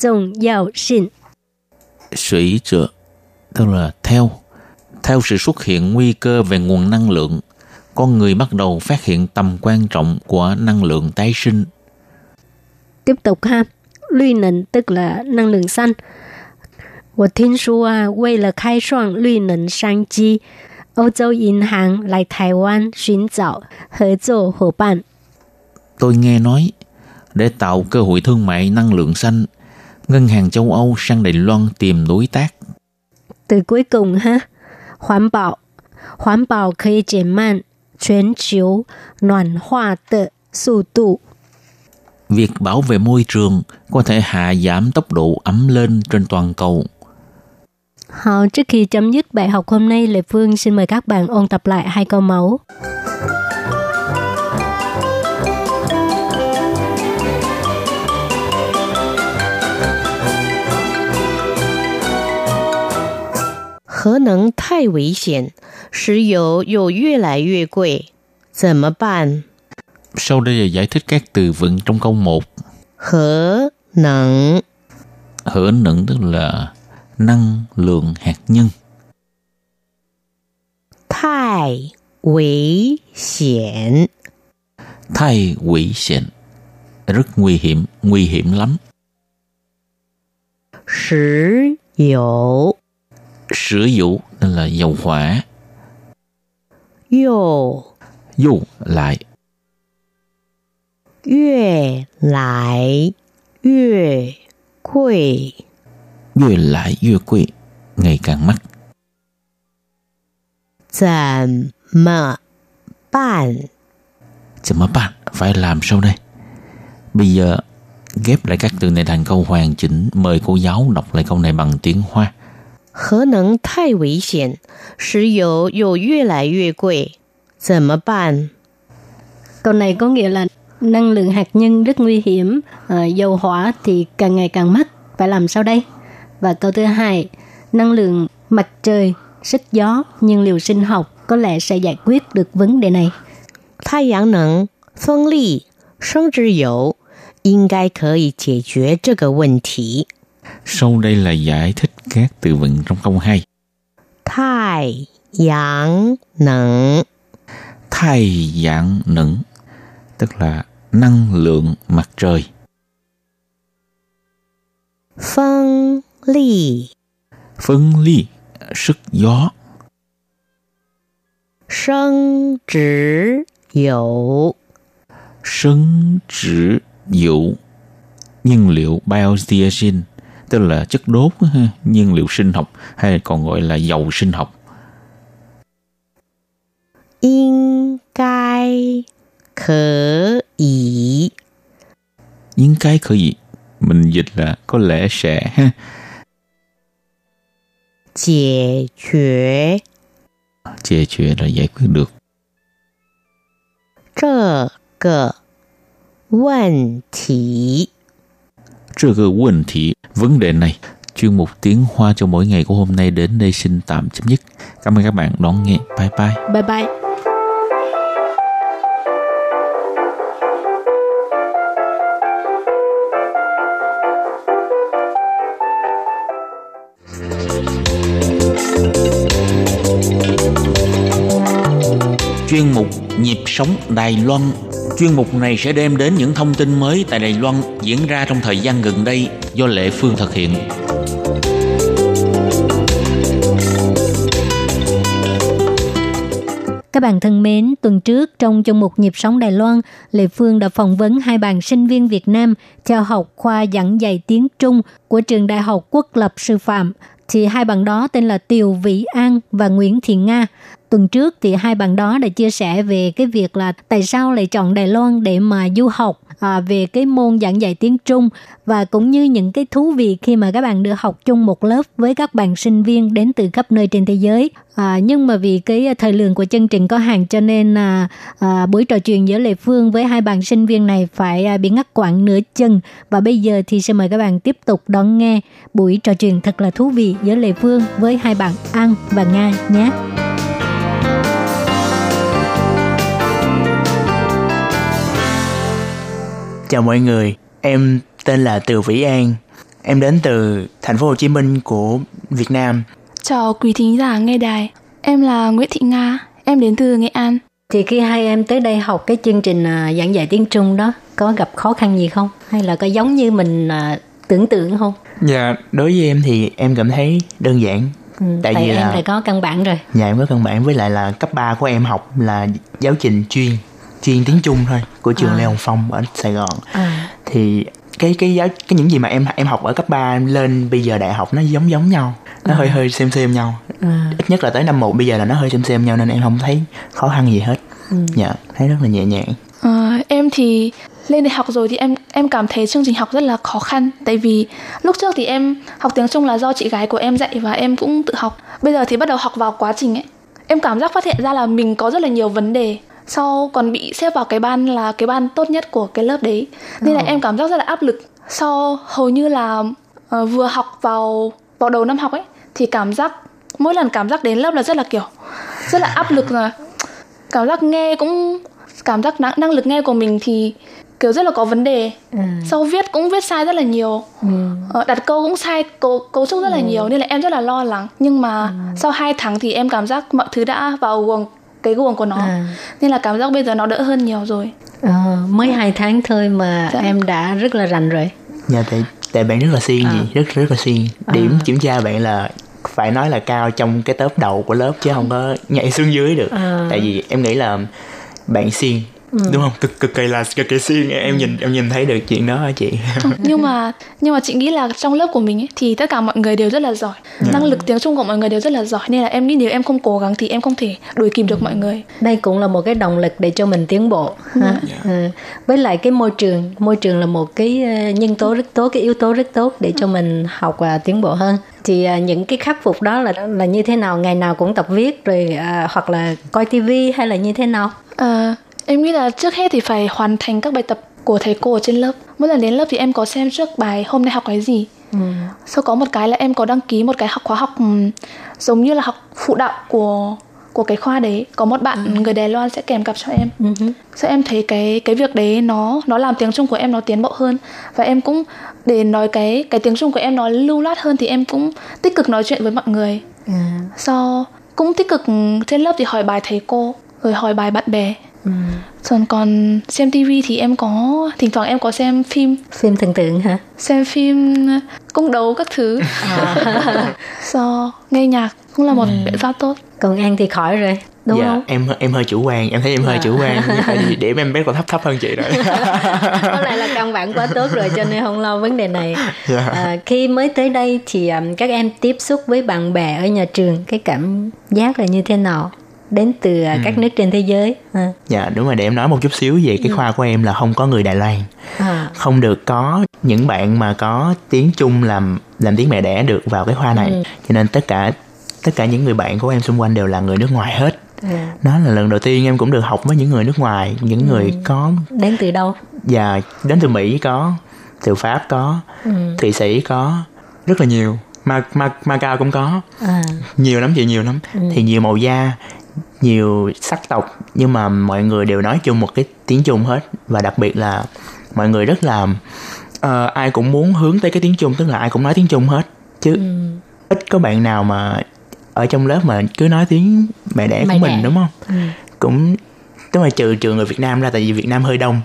trọng yếu性. Suy từ tức là theo theo sự xuất hiện nguy cơ về nguồn năng lượng, con người bắt đầu phát hiện tầm quan trọng của năng lượng tái sinh. Tiếp tục ha,绿能 tức là năng lượng xanh. 我听说啊，为了开创绿能商机，欧洲银行来台湾寻找合作伙伴。 Tôi nghe nói để tạo cơ hội thương mại năng lượng xanh, ngân hàng châu Âu sang Đài Loan tìm đối tác. Từ cuối cùng ha, hoàn bảo, hoàn bảo có thể giảm mạnh toàn cầu nóng hóa tốc độ. Việc bảo vệ môi trường có thể hạ giảm tốc độ ấm lên trên toàn cầu. Hảo, trước khi chấm dứt bài học hôm nay, Lệ Phương xin mời các bạn ôn tập lại hai câu mẫu.核能太危险，石油又越来越贵，怎么办? Sau đây là giải thích các từ vựng trong câu một. Hở năng. Hở năng tức là năng lượng hạt nhân. Thai vĩ hiển. Thai vĩ hiển. Rất nguy hiểm, nguy hiểm lắm. Sử dụ. Sử dụ nên là dầu hỏa. Dụ. Dụ lại. Yue lại yue quỷ. Yue lại yue quỷ, ngày càng mắc. Zǎn mè bǎn. Zǎn mè bǎn, phải làm sao đây? Bây giờ ghép lại các từ này thành câu hoàn chỉnh. Mời cô giáo đọc lại câu này bằng tiếng Hoa. Hở năng thái nguy hiểm, xì dầu dầu yue lại yue quỷ. Zǎn mè bǎn. Câu này có nghĩa là năng lượng hạt nhân rất nguy hiểm, à, dầu hỏa thì càng ngày càng mắc, phải làm sao đây? Và câu thứ hai, năng lượng mặt trời, sức gió, nhiên liệu sinh học có lẽ sẽ giải quyết được vấn đề này. Thái dương năng, phong lực, sinh tử dầu, nên có thể giải quyết vấn đề này. Sau đây là giải thích các từ vựng trong câu hai. Thái dương năng. Thái dương năng tức là năng lượng mặt trời. Phong lý. Phong lý, sức gió. Sinh tử dầu. Sinh tử dầu, nhiên liệu biodiesel, tức là chất đốt, nhiên liệu sinh học hay còn gọi là dầu sinh học. Yên cai khở ý. Những cái khở ý mình dịch là có lẽ sẽ ha. Giải quyết. Giải quyết là giải quyết được. Trơ cơ vấn thị. Trơ cơ vấn thị, vấn đề này. Chuyên mục tiếng Hoa cho mỗi ngày của hôm nay đến đây xin tạm chấm dứt. Cảm ơn các bạn đón nghe. Bye bye. Bye bye. Chuyên mục Nhịp sống Đài Loan chuyên mục này sẽ đem đến những thông tin mới tại Đài Loan diễn ra trong thời gian gần đây do Lệ Phương thực hiện. Các bạn thân mến, tuần trước trong chương mục Nhịp sống Đài Loan, Lệ Phương đã phỏng vấn hai bạn sinh viên Việt Nam theo học khoa giảng dạy tiếng Trung của trường Đại học Quốc lập Sư phạm. Thì hai bạn đó tên là Từ Vĩ An và Nguyễn Thị Nga. Tuần trước thì hai bạn đó đã chia sẻ về cái việc là tại sao lại chọn Đài Loan để mà du học, à, về cái môn giảng dạy tiếng Trung, và cũng như những cái thú vị khi mà các bạn được học chung một lớp với các bạn sinh viên đến từ khắp nơi trên thế giới. À, nhưng mà vì cái thời lượng của chương trình có hạn cho nên là à, buổi trò chuyện giữa Lệ Phương với hai bạn sinh viên này phải à, bị ngắt quãng nửa chừng. Và bây giờ thì sẽ mời các bạn tiếp tục đón nghe buổi trò chuyện thật là thú vị giữa Lệ Phương với hai bạn An và Nga nhé. Chào mọi người, em tên là Từ Vĩ An, em đến từ thành phố Hồ Chí Minh của Việt Nam. Chào quý thính giả nghe đài, em là Nguyễn Thị Nga, em đến từ Nghệ An. Thì khi hai em tới đây học cái chương trình giảng dạy tiếng Trung đó, có gặp khó khăn gì không? Hay là có giống như mình tưởng tượng không? Dạ, đối với em thì em cảm thấy đơn giản. Ừ, tại, tại vì em là... phải có căn bản rồi. Dạ, em có căn bản, với lại là cấp ba của em học là giáo trình chuyên. chuyên tiếng Trung thôi của trường à. Lê Hồng Phong ở Sài Gòn. À. Thì cái cái giáo cái những gì mà em em học ở cấp ba em lên bây giờ đại học nó giống giống nhau, nó à. hơi hơi xem xem nhau. À. Ít nhất là tới năm một bây giờ là nó hơi xem xem nhau nên em không thấy khó khăn gì hết. Ừ. Dạ, thấy rất là nhẹ nhàng. À, em thì lên đại học rồi thì em em cảm thấy chương trình học rất là khó khăn, tại vì lúc trước thì em học tiếng Trung là do chị gái của em dạy và em cũng tự học. Bây giờ thì bắt đầu học vào quá trình ấy, em cảm giác phát hiện ra là mình có rất là nhiều vấn đề. Sau còn bị xếp vào cái ban là cái ban tốt nhất của cái lớp đấy. Nên là em cảm giác rất là áp lực. Sau hầu như là uh, vừa học vào vào đầu năm học ấy, thì cảm giác mỗi lần cảm giác đến lớp là rất là kiểu rất là áp lực, là cảm giác nghe cũng cảm giác năng, năng lực nghe của mình thì kiểu rất là có vấn đề. Ừ. Sau viết cũng viết sai rất là nhiều. Ừ. uh, Đặt câu cũng sai cấu, cấu trúc rất là ừ. nhiều. Nên là em rất là lo lắng. Nhưng mà ừ. sau hai tháng thì em cảm giác mọi thứ đã vào guồng cái guồng của nó, à. nên là cảm giác bây giờ nó đỡ hơn nhiều rồi. À, mới hai tháng thôi mà dạ. em đã rất là rành rồi. Dạ, tại tại bạn rất là siêng à. gì, rất rất là siêng. Điểm à. kiểm tra bạn là phải nói là cao trong cái tớp đầu của lớp chứ không có nhảy xuống dưới được. À. Tại vì em nghĩ là bạn siêng, ừ. đúng không? Cực cực kỳ là cực kỳ siêng. Em ừ. nhìn em nhìn thấy được chuyện đó hả chị? nhưng mà nhưng mà chị nghĩ là trong lớp của mình ấy, thì tất cả mọi người đều rất là giỏi, ừ. năng lực tiếng Trung của mọi người đều rất là giỏi, nên là em nghĩ nếu em không cố gắng thì em không thể đuổi kịp được mọi người. Đây cũng là một cái động lực để cho mình tiến bộ. Ừ. Ha? Ừ. Ừ. Với lại cái môi trường, môi trường là một cái nhân tố rất tốt, cái yếu tố rất tốt để cho mình học và tiến bộ hơn. Thì những cái khắc phục đó là là như thế nào? Ngày nào cũng tập viết rồi à, hoặc là coi tivi hay là như thế nào? À, em nghĩ là trước hết thì phải hoàn thành các bài tập của thầy cô ở trên lớp. Mỗi lần đến lớp thì em có xem trước bài hôm nay học cái gì. Ừ. Sau có một cái là em có đăng ký một cái học khóa học giống như là học phụ đạo của của cái khoa đấy. Có một bạn ừ. người Đài Loan sẽ kèm cặp cho em. Ừ. Sau em thấy cái cái việc đấy nó nó làm tiếng Trung của em nó tiến bộ hơn, và em cũng để nói cái cái tiếng Trung của em nó lưu loát hơn thì em cũng tích cực nói chuyện với mọi người. Ừ. Sau cũng tích cực trên lớp thì hỏi bài thầy cô rồi hỏi bài bạn bè. Ừ. Còn còn xem tivi thì em có thỉnh thoảng em có xem phim phim thần tượng hả? Xem phim cung đấu các thứ. À. So nghe nhạc cũng là một ừ. biện pháp tốt. Còn An thì khỏi rồi đúng dạ, không? Em em hơi chủ quan, em thấy em dạ. hơi chủ quan. Điểm em bé còn thấp thấp hơn chị rồi. Có lẽ là căn bản quá tốt rồi cho nên không lo vấn đề này. Dạ. À, khi mới tới đây thì các em tiếp xúc với bạn bè ở nhà trường, cái cảm giác là như thế nào? Đến từ ừ. các nước trên thế giới à. Dạ đúng rồi, để em nói một chút xíu về cái khoa của em là không có người Đài Loan à. Không được có những bạn mà có tiếng Trung làm làm tiếng mẹ đẻ được vào cái khoa này. ừ. Cho nên tất cả tất cả những người bạn của em xung quanh đều là người nước ngoài hết. à. Đó là lần đầu tiên em cũng được học với những người nước ngoài. Những ừ. người có đến từ đâu? Dạ, đến từ Mỹ có, từ Pháp có, ừ. Thụy Sĩ có, rất là nhiều. Ma, Ma, Macau cũng có. à. Nhiều lắm chị, nhiều lắm. ừ. Thì nhiều màu da, nhiều sắc tộc, nhưng mà mọi người đều nói chung một cái tiếng Trung hết. Và đặc biệt là mọi người rất là uh, ai cũng muốn hướng tới cái tiếng Trung, tức là ai cũng nói tiếng Trung hết chứ ừ. ít có bạn nào mà ở trong lớp mà cứ nói tiếng mẹ đẻ mày của mình đẻ. Đúng không? ừ. Cũng tức là trừ trừ người Việt Nam ra, tại vì Việt Nam hơi đông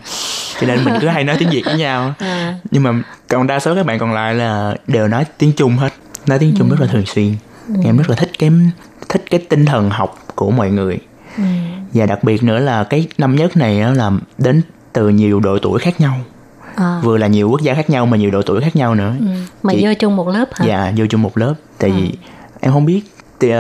cho nên mình cứ hay nói tiếng Việt với nhau. À. Nhưng mà còn đa số các bạn còn lại là đều nói tiếng Trung hết, nói tiếng Trung ừ. rất là thường xuyên. Ừ. Em rất là thích cái thích cái tinh thần học của mọi người. Ừ. Và đặc biệt nữa là cái năm nhất này là đến từ nhiều độ tuổi khác nhau. À. Vừa là nhiều quốc gia khác nhau mà nhiều độ tuổi khác nhau nữa. Ừ. Mà Chị... vô chung một lớp hả? Dạ, vô chung một lớp. Tại vì ừ. em không biết thì,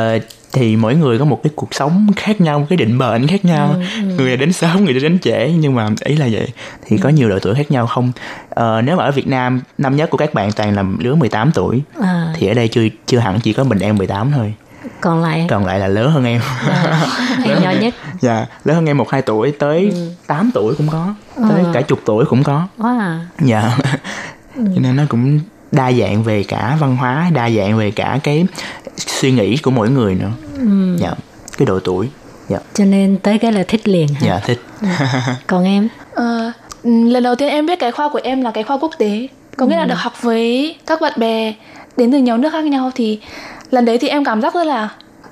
thì mỗi người có một cái cuộc sống khác nhau, một cái định mệnh khác nhau. Ừ. Người đến sớm, người đến trễ, nhưng mà ý là vậy. Thì có nhiều độ tuổi khác nhau không? Ờ, nếu mà ở Việt Nam, năm nhất của các bạn toàn là lứa mười tám tuổi. À. Thì ở đây chưa chưa hẳn chỉ có mình em mười tám thôi. Còn lại còn lại là lớn hơn em. À, lớn nhỏ hơn nhất. Em. Dạ, lớn hơn em một hai tuổi tới ừ. tám tuổi cũng có, tới ừ. cả chục tuổi cũng có. Wow. Dạ. Ừ. Cho nên nó cũng đa dạng về cả văn hóa, đa dạng về cả cái suy nghĩ của mỗi người nữa. Ừ. Dạ, cái độ tuổi. Dạ. Cho nên tới cái là thích liền hả? Dạ, thích. Ừ. Còn em? Ờ, lần đầu tiên em biết cái khoa của em là cái khoa quốc tế. Có nghĩa ừ. là được học với các bạn bè đến từ nhiều nước khác nhau, thì lần đấy thì em cảm giác rất là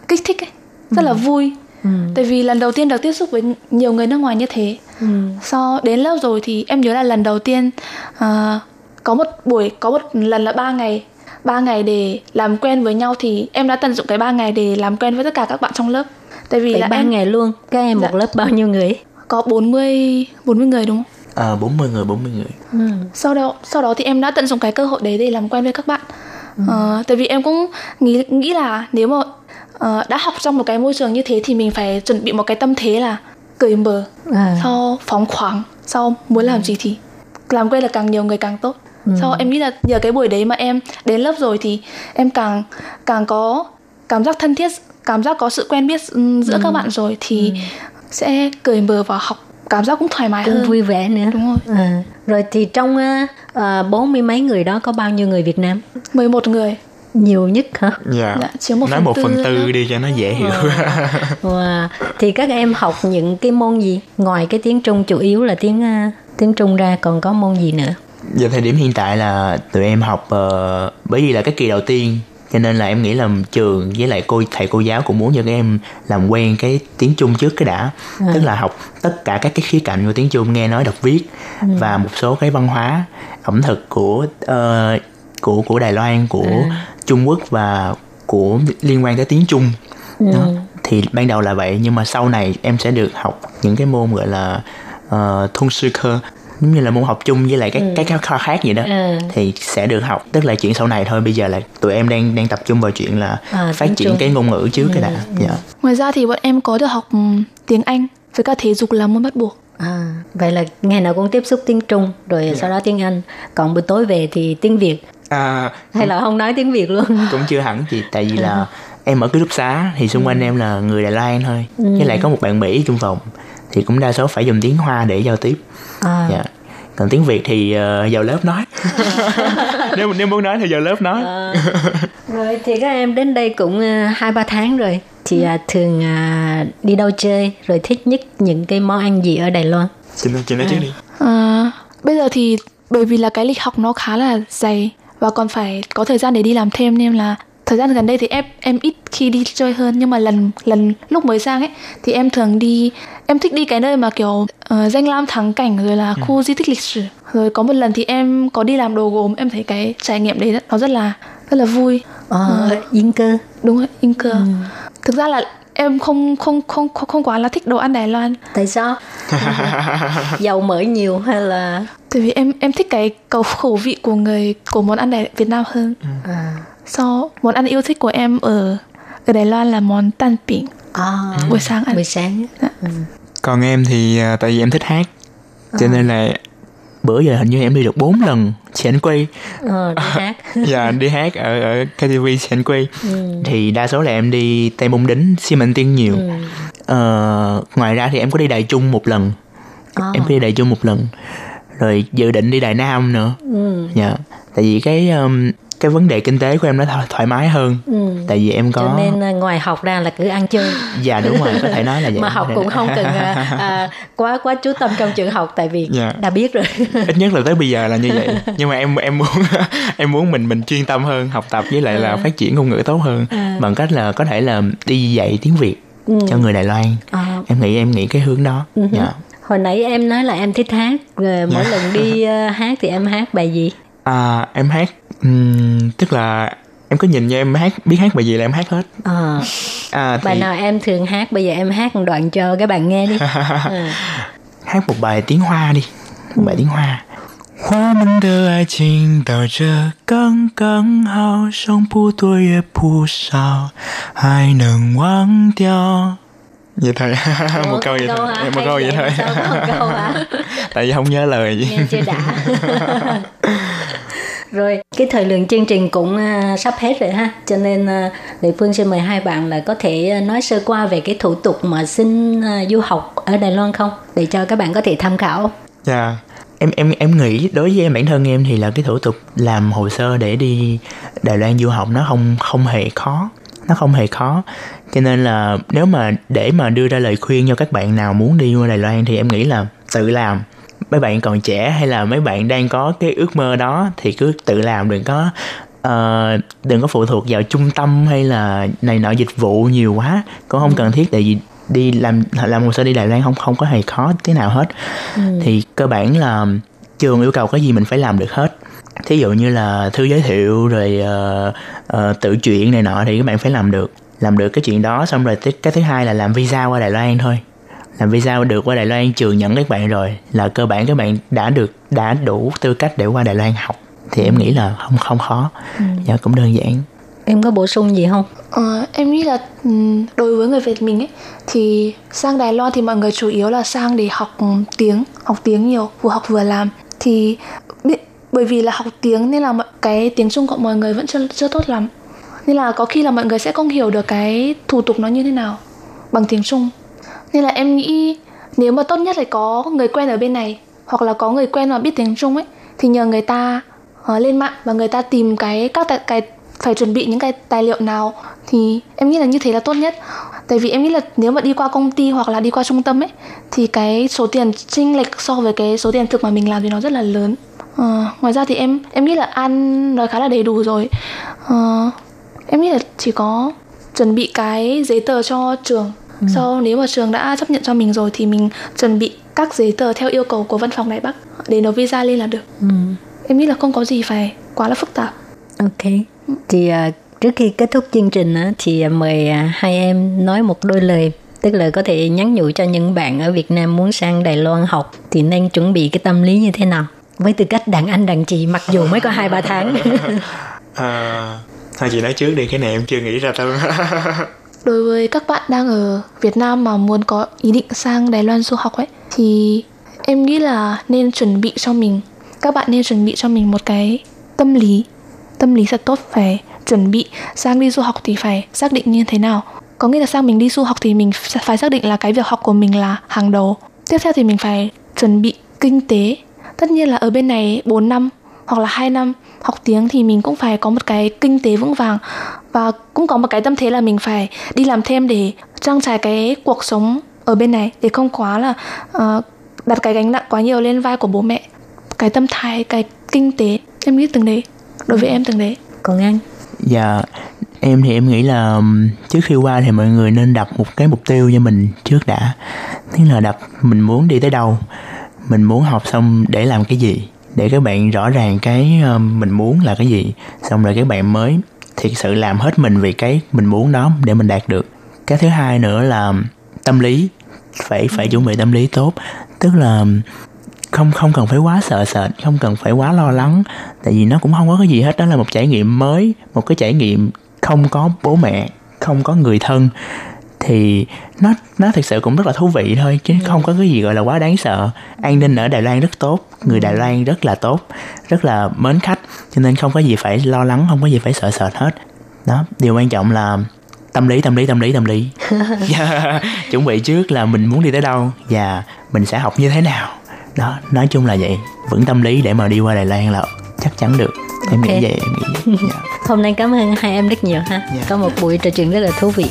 kích thích ấy, rất ừ. là vui. Ừ. Tại vì lần đầu tiên được tiếp xúc với nhiều người nước ngoài như thế. Ừ. So đến lớp rồi thì em nhớ là lần đầu tiên uh, có một buổi, có một lần là ba ngày, ba ngày để làm quen với nhau, thì em đã tận dụng cái ba ngày để làm quen với tất cả các bạn trong lớp. Tại vì vậy là ba em... ngày luôn. Các em dạ. một lớp bao nhiêu người? Có bốn mươi người đúng không? Ờ à, bốn mươi người, bốn mươi người. Ừ. Sau đó sau đó thì em đã tận dụng cái cơ hội đấy để làm quen với các bạn. Ừ. Ờ, tại vì em cũng nghĩ nghĩ là nếu mà uh, đã học trong một cái môi trường như thế thì mình phải chuẩn bị một cái tâm thế là cởi mở, à. sau phóng khoáng, sau muốn làm ừ. gì thì làm quen là càng nhiều người càng tốt. Ừ. Sau em nghĩ là nhờ cái buổi đấy mà em đến lớp rồi thì em càng càng có cảm giác thân thiết, cảm giác có sự quen biết giữa ừ. các bạn rồi thì ừ. sẽ cởi mở và học, cảm giác cũng thoải mái cũng hơn, vui vẻ nữa. Đúng rồi. À. Rồi thì trong bốn uh, mươi mấy người đó có bao nhiêu người Việt Nam? mười một người. Nhiều nhất hả? Dạ, dạ chiếm một nói phần một tư phần tư đó. Đi cho nó dễ hiểu. Wow. Wow. Thì các em học những cái môn gì? Ngoài cái tiếng Trung chủ yếu là tiếng uh, tiếng Trung ra còn có môn gì nữa? Giờ thời điểm hiện tại là tụi em học uh, bởi vì là cái kỳ đầu tiên cho nên là em nghĩ là trường với lại cô thầy cô giáo cũng muốn cho các em làm quen cái tiếng Trung trước cái đã. À. Tức là học tất cả các cái khía cạnh của tiếng Trung, nghe nói đọc viết ừ. và một số cái văn hóa ẩm thực của uh, của của Đài Loan, của à. Trung Quốc và của liên quan tới tiếng Trung. Ừ. Đó. Thì ban đầu là vậy, nhưng mà sau này em sẽ được học những cái môn gọi là uh, thông sư cơ, giống như là môn học chung với lại các ừ. các khoa khác vậy đó. Ừ. Thì sẽ được học, tức là chuyện sau này thôi. Bây giờ là tụi em đang đang tập trung vào chuyện là à, phát triển chung. Cái ngôn ngữ trước ừ. cái đã. Ừ. Dạ. Ngoài ra thì bọn em có được học tiếng Anh với cả thể dục là môn bắt buộc. À, vậy là ngày nào cũng tiếp xúc tiếng Trung rồi dạ. sau đó tiếng Anh. Còn buổi tối về thì tiếng Việt. À, hay là không nói tiếng Việt luôn? Cũng chưa hẳn chị, tại vì là em ở ký túc xá thì xung quanh ừ. em là người Đài Loan thôi. Ừ. Với lại có một bạn Mỹ trong phòng thì cũng đa số phải dùng tiếng Hoa để giao tiếp. À. Dạ. Còn tiếng Việt thì uh, vào lớp nói. nếu mình nếu muốn nói thì vào lớp nói. À. Rồi thì các em đến đây cũng hai uh, ba tháng rồi. Chị uh, thường uh, đi đâu chơi rồi thích nhất những cái món ăn gì ở Đài Loan? Chị nói chị nói trước đi. À, bây giờ thì bởi vì là cái lịch học nó khá là dày và còn phải có thời gian để đi làm thêm nên là thời gian gần đây thì em em ít khi đi chơi hơn, nhưng mà lần lần lúc mới sang ấy thì em thường đi, em thích đi cái nơi mà kiểu uh, danh lam thắng cảnh rồi là khu di tích lịch sử. Rồi có một lần thì em có đi làm đồ gốm, em thấy cái trải nghiệm đấy nó rất là rất là vui. Ờ, uh, yên cơ. Đúng rồi, yên cơ. Ừ. Thực ra là em không không không không, không quá là thích đồ ăn Đài Loan. Tại sao? Dầu mỡ nhiều hay là? Tại vì em em thích cái cầu khẩu vị của người của món ăn Đài Việt Nam hơn. À. So món ăn yêu thích của em ở ở Đài Loan là món tan bánh. À. Buổi sáng ăn. Buổi sáng. À. Ừ. Còn em thì tại vì em thích hát, cho nên là bữa giờ hình như em đi được bốn lần Sẻn Quy. Ờ, đi hát. Dạ, đi hát ở, ở ca tê vê Sẻn Quy. Ừ. Thì đa số là em đi Tây Môn Đính, Xi Mận Tiên nhiều. Ừ. Ờ, ngoài ra thì em có đi Đài Trung một lần. À. Em có đi Đài Trung một lần. Rồi dự định đi Đài Nam nữa. Ừ. Dạ, tại vì cái... Um, cái vấn đề kinh tế của em nó thoải mái hơn. Ừ. Tại vì em có, cho nên ngoài học ra là cứ ăn chơi. Dạ đúng rồi, có thể nói là vậy. Mà học cũng không cần à, quá quá chú tâm trong chuyện học, tại vì dạ. đã biết rồi. Ít nhất là tới bây giờ là như vậy. Nhưng mà em em muốn em muốn mình mình chuyên tâm hơn, học tập với lại là à. Phát triển ngôn ngữ tốt hơn à. Bằng cách là có thể là đi dạy tiếng Việt ừ. cho người Đài Loan. À. nào. Em nghĩ em nghĩ cái hướng đó. Ừ. Dạ. Hồi nãy em nói là em thích hát, rồi mỗi dạ. lần đi uh, hát thì em hát bài gì? À, em hát um, tức là em cứ nhìn như em hát, biết hát bài gì là em hát hết. À. À, thì... bài nào em thường hát? Bây giờ em hát một đoạn cho các bạn nghe đi. À. Hát một bài tiếng Hoa đi. Một bài tiếng Hoa. Hoa mình đỡ ai trình tạo trở căng căng hào sông bù tuổi ế bù sao ai nâng quang tiêu. Vậy thôi. Một câu vậy thôi. Một câu vậy thôi. Tại vì không nhớ lời gì. Nghe chưa đã. Rồi, cái thời lượng chương trình cũng uh, sắp hết rồi ha. Cho nên uh, Lệ Phương xin mời hai bạn là có thể uh, nói sơ qua về cái thủ tục mà xin uh, du học ở Đài Loan không? Để cho các bạn có thể tham khảo. Dạ, yeah. em, em, em nghĩ đối với em, bản thân em thì là cái thủ tục làm hồ sơ để đi Đài Loan du học nó không, không hề khó. Nó không hề khó. Cho nên là nếu mà để mà đưa ra lời khuyên cho các bạn nào muốn đi qua Đài Loan thì em nghĩ là tự làm. Mấy bạn còn trẻ hay là mấy bạn đang có cái ước mơ đó thì cứ tự làm, đừng có uh, đừng có phụ thuộc vào trung tâm hay là này nọ dịch vụ nhiều quá, cũng không cần thiết. Tại vì đi làm làm hồ sơ đi Đài Loan không không có hề khó thế nào hết. Ừ. Thì cơ bản là trường yêu cầu cái gì mình phải làm được hết. Thí dụ như là thư giới thiệu rồi uh, uh, tự truyện này nọ thì các bạn phải làm được làm được cái chuyện đó. Xong rồi cái thứ hai là làm visa qua Đài Loan thôi. Làm visa được qua Đài Loan, trường nhận các bạn rồi là cơ bản các bạn đã được đã đủ tư cách để qua Đài Loan học. Thì em nghĩ là không không khó. Ừ. Dạ, cũng đơn giản. Em có bổ sung gì không? Ờ, em nghĩ là đối với người Việt mình ấy, thì sang Đài Loan thì mọi người chủ yếu là sang để học tiếng, học tiếng nhiều, vừa học vừa làm. Thì bởi vì là học tiếng nên là cái tiếng Trung của mọi người vẫn chưa, chưa tốt lắm. Nên là có khi là mọi người sẽ không hiểu được cái thủ tục nó như thế nào bằng tiếng Trung. Nên là em nghĩ nếu mà tốt nhất là có người quen ở bên này hoặc là có người quen mà biết tiếng Trung ấy thì nhờ người ta uh, lên mạng và người ta tìm cái các tài, cái phải chuẩn bị những cái tài liệu nào thì em nghĩ là như thế là tốt nhất. Tại vì em nghĩ là nếu mà đi qua công ty hoặc là đi qua trung tâm ấy thì cái số tiền chênh lệch so với cái số tiền thực mà mình làm thì nó rất là lớn. Uh, ngoài ra thì em em nghĩ là ăn nói khá là đầy đủ rồi. Uh, em nghĩ là chỉ có chuẩn bị cái giấy tờ cho trường. Ừ. Sau nếu mà trường đã chấp nhận cho mình rồi thì mình chuẩn bị các giấy tờ theo yêu cầu của văn phòng Đài Bắc để nộp visa lên là được. Ừ. Em nghĩ là không có gì phải quá là phức tạp. Ok. Thì uh, trước khi kết thúc chương trình uh, thì uh, mời uh, hai em nói một đôi lời, tức là có thể nhắn nhủ cho những bạn ở Việt Nam muốn sang Đài Loan học thì nên chuẩn bị cái tâm lý như thế nào với tư cách đàn anh đàn chị mặc dù mới có hai ba tháng. À, thôi chị nói trước đi, cái này em chưa nghĩ ra tâm. Đối với các bạn đang ở Việt Nam mà muốn có ý định sang Đài Loan du học ấy thì em nghĩ là nên chuẩn bị cho mình, các bạn nên chuẩn bị cho mình một cái tâm lý, tâm lý thật tốt, phải chuẩn bị sang đi du học thì phải xác định như thế nào. Có nghĩa là sang mình đi du học thì mình phải xác định là cái việc học của mình là hàng đầu. Tiếp theo thì mình phải chuẩn bị kinh tế. Tất nhiên là ở bên này bốn năm hoặc là hai năm học tiếng thì mình cũng phải có một cái kinh tế vững vàng và cũng có một cái tâm thế là mình phải đi làm thêm để trang trải cái cuộc sống ở bên này, để không quá là uh, đặt cái gánh nặng quá nhiều lên vai của bố mẹ. Cái tâm thái, cái kinh tế, em nghĩ từng đấy. Đối với em từng đấy. Còn anh? Dạ, em thì em nghĩ là trước khi qua thì mọi người nên đặt một cái mục tiêu cho mình trước đã. Tức là đặt mình muốn đi tới đâu, mình muốn học xong để làm cái gì, để các bạn rõ ràng cái mình muốn là cái gì, xong rồi các bạn mới thực sự làm hết mình vì cái mình muốn đó để mình đạt được. Cái thứ hai nữa là tâm lý, phải phải chuẩn bị tâm lý tốt, tức là không không cần phải quá sợ sệt, không cần phải quá lo lắng, tại vì nó cũng không có cái gì hết. Đó là một trải nghiệm mới, một cái trải nghiệm không có bố mẹ, không có người thân thì nó nó thực sự cũng rất là thú vị thôi, chứ không có cái gì gọi là quá đáng sợ. An ninh ở Đài Loan rất tốt, người Đài Loan rất là tốt, rất là mến khách, cho nên không có gì phải lo lắng, không có gì phải sợ sệt hết. Đó, điều quan trọng là tâm lý, tâm lý, tâm lý, tâm lý. Yeah. Chuẩn bị trước là mình muốn đi tới đâu và mình sẽ học như thế nào. Đó, nói chung là vậy, vững tâm lý để mà đi qua Đài Loan là chắc chắn được. Em okay. nghĩ vậy, em nghĩ vậy. Yeah. Hôm nay cảm ơn hai em rất nhiều ha. Yeah. Có một buổi trò chuyện rất là thú vị.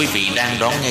Quý vị đang đón nghe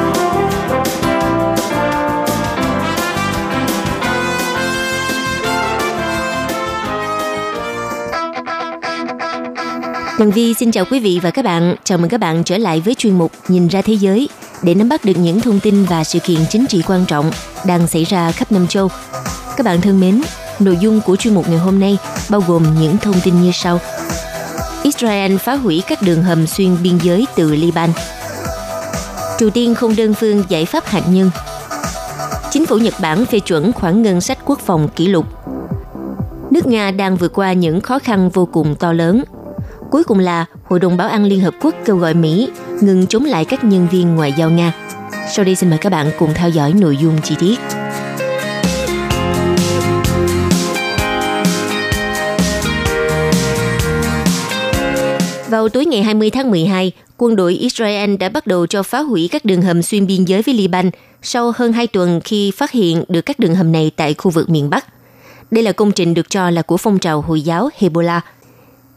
Tường Vi xin chào quý vị và các bạn. Chào mừng các bạn trở lại với chuyên mục Nhìn ra thế giới để nắm bắt được những thông tin và sự kiện chính trị quan trọng đang xảy ra khắp năm châu. Các bạn thân mến, nội dung của chuyên mục ngày hôm nay bao gồm những thông tin như sau. Israel phá hủy các đường hầm xuyên biên giới từ Liban. Triều Tiên không đơn phương giải pháp hạt nhân. Chính phủ Nhật Bản phê chuẩn khoản ngân sách quốc phòng kỷ lục. Nước Nga đang vượt qua những khó khăn vô cùng to lớn. Cuối cùng là Hội đồng Bảo an Liên Hợp Quốc kêu gọi Mỹ ngừng chống lại các nhân viên ngoại giao Nga. Sau đây xin mời các bạn cùng theo dõi nội dung chi tiết. Vào tối ngày hai mươi tháng mười hai, quân đội Israel đã bắt đầu cho phá hủy các đường hầm xuyên biên giới với Liban sau hơn hai tuần khi phát hiện được các đường hầm này tại khu vực miền Bắc. Đây là công trình được cho là của phong trào Hồi giáo Hezbollah.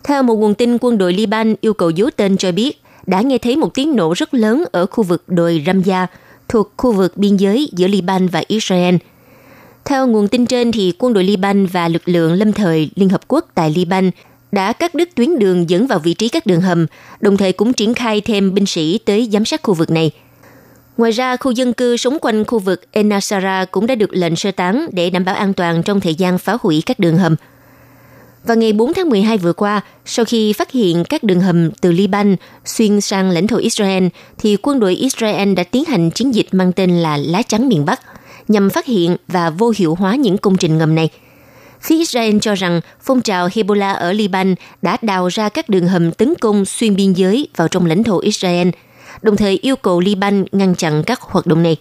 Theo một nguồn tin, quân đội Liban yêu cầu giấu tên cho biết đã nghe thấy một tiếng nổ rất lớn ở khu vực đồi Ramja, thuộc khu vực biên giới giữa Liban và Israel. Theo nguồn tin trên, thì quân đội Liban và lực lượng lâm thời Liên Hợp Quốc tại Liban đã cắt đứt tuyến đường dẫn vào vị trí các đường hầm, đồng thời cũng triển khai thêm binh sĩ tới giám sát khu vực này. Ngoài ra, khu dân cư sống quanh khu vực Enasara cũng đã được lệnh sơ tán để đảm bảo an toàn trong thời gian phá hủy các đường hầm. Vào ngày bốn tháng mười hai vừa qua, sau khi phát hiện các đường hầm từ Liban xuyên sang lãnh thổ Israel, thì quân đội Israel đã tiến hành chiến dịch mang tên là Lá chắn miền Bắc, nhằm phát hiện và vô hiệu hóa những công trình ngầm này. Phía Israel cho rằng phong trào Hezbollah ở Liban đã đào ra các đường hầm tấn công xuyên biên giới vào trong lãnh thổ Israel, đồng thời yêu cầu Liban ngăn chặn các hoạt động này.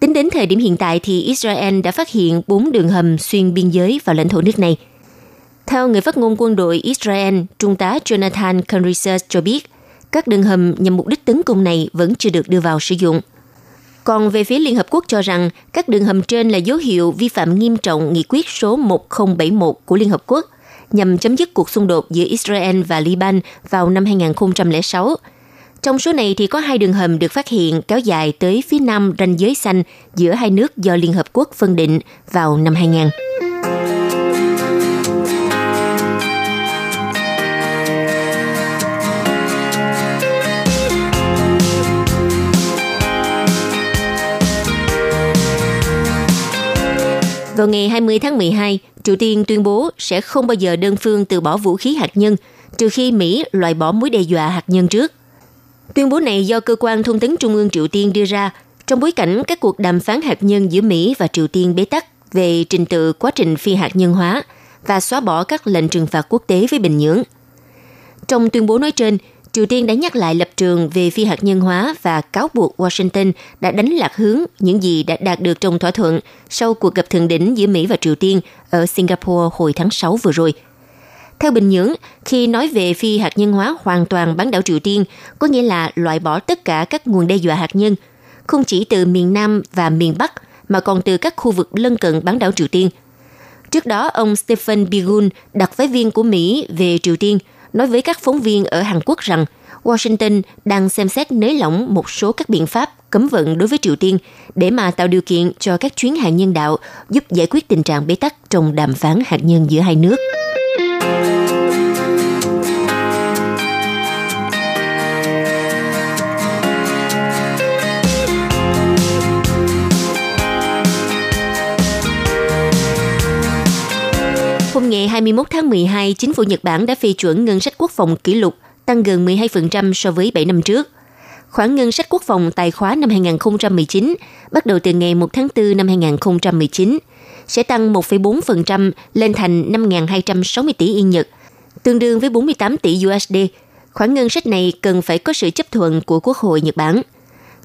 Tính đến thời điểm hiện tại thì Israel đã phát hiện bốn đường hầm xuyên biên giới vào lãnh thổ nước này. Theo người phát ngôn quân đội Israel, Trung tá Jonathan Conrisas cho biết, các đường hầm nhằm mục đích tấn công này vẫn chưa được đưa vào sử dụng. Còn về phía Liên Hợp Quốc cho rằng, các đường hầm trên là dấu hiệu vi phạm nghiêm trọng nghị quyết số một không bảy mốt của Liên Hợp Quốc nhằm chấm dứt cuộc xung đột giữa Israel và Liban vào năm hai không không sáu. Trong số này thì có hai đường hầm được phát hiện kéo dài tới phía nam ranh giới xanh giữa hai nước do Liên Hợp Quốc phân định vào năm hai không không không. Vào ngày hai mươi tháng mười hai, Triều Tiên tuyên bố sẽ không bao giờ đơn phương từ bỏ vũ khí hạt nhân, trừ khi Mỹ loại bỏ mối đe dọa hạt nhân trước. Tuyên bố này do Cơ quan Thông tấn Trung ương Triều Tiên đưa ra trong bối cảnh các cuộc đàm phán hạt nhân giữa Mỹ và Triều Tiên bế tắc về trình tự quá trình phi hạt nhân hóa và xóa bỏ các lệnh trừng phạt quốc tế với Bình Nhưỡng. Trong tuyên bố nói trên, Triều Tiên đã nhắc lại lập trường về phi hạt nhân hóa và cáo buộc Washington đã đánh lạc hướng những gì đã đạt được trong thỏa thuận sau cuộc gặp thượng đỉnh giữa Mỹ và Triều Tiên ở Singapore hồi tháng sáu vừa rồi. Theo Bình Nhưỡng, khi nói về phi hạt nhân hóa hoàn toàn bán đảo Triều Tiên, có nghĩa là loại bỏ tất cả các nguồn đe dọa hạt nhân, không chỉ từ miền Nam và miền Bắc mà còn từ các khu vực lân cận bán đảo Triều Tiên. Trước đó, ông Stephen Biegun, đặc phái viên của Mỹ về Triều Tiên, nói với các phóng viên ở Hàn Quốc rằng Washington đang xem xét nới lỏng một số các biện pháp cấm vận đối với Triều Tiên để mà tạo điều kiện cho các chuyến hàng nhân đạo giúp giải quyết tình trạng bế tắc trong đàm phán hạt nhân giữa hai nước. Hôm ngày hai mươi mốt tháng mười hai, chính phủ Nhật Bản đã phê chuẩn ngân sách quốc phòng kỷ lục, tăng gần mười hai phần trăm so với bảy năm trước. Khoản ngân sách quốc phòng tài khóa năm hai không một chín, bắt đầu từ ngày một tháng tư năm hai không một chín, sẽ tăng một phẩy bốn phần trăm lên thành năm nghìn hai trăm sáu mươi tỷ Yên Nhật, tương đương với bốn mươi tám tỷ đô la. Khoản ngân sách này cần phải có sự chấp thuận của Quốc hội Nhật Bản.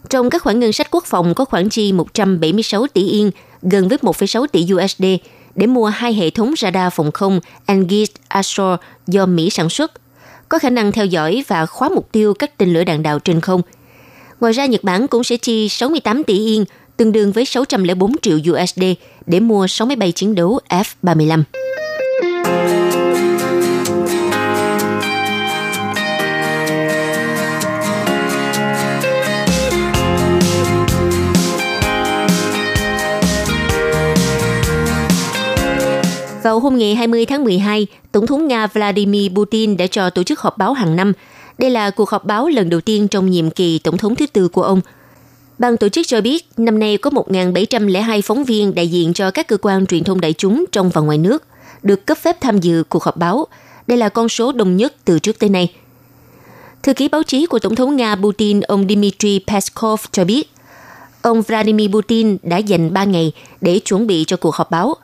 Trong các khoản ngân sách quốc phòng có khoản chi một trăm bảy mươi sáu tỷ Yên, gần với một phẩy sáu tỷ đô la, để mua hai hệ thống radar phòng không Aegis Ashore do Mỹ sản xuất, có khả năng theo dõi và khóa mục tiêu các tên lửa đạn đạo trên không. Ngoài ra, Nhật Bản cũng sẽ chi sáu mươi tám tỷ yên, tương đương với sáu trăm lẻ bốn triệu đô la để mua sáu máy bay chiến đấu F ba mươi lăm. Vào hôm ngày hai mươi tháng mười hai, Tổng thống Nga Vladimir Putin đã cho tổ chức họp báo hàng năm. Đây là cuộc họp báo lần đầu tiên trong nhiệm kỳ Tổng thống thứ tư của ông. Ban tổ chức cho biết, năm nay có một nghìn bảy trăm lẻ hai phóng viên đại diện cho các cơ quan truyền thông đại chúng trong và ngoài nước được cấp phép tham dự cuộc họp báo. Đây là con số đông nhất từ trước tới nay. Thư ký báo chí của Tổng thống Nga Putin, ông Dmitry Peskov cho biết, ông Vladimir Putin đã dành ba ngày để chuẩn bị cho cuộc họp báo.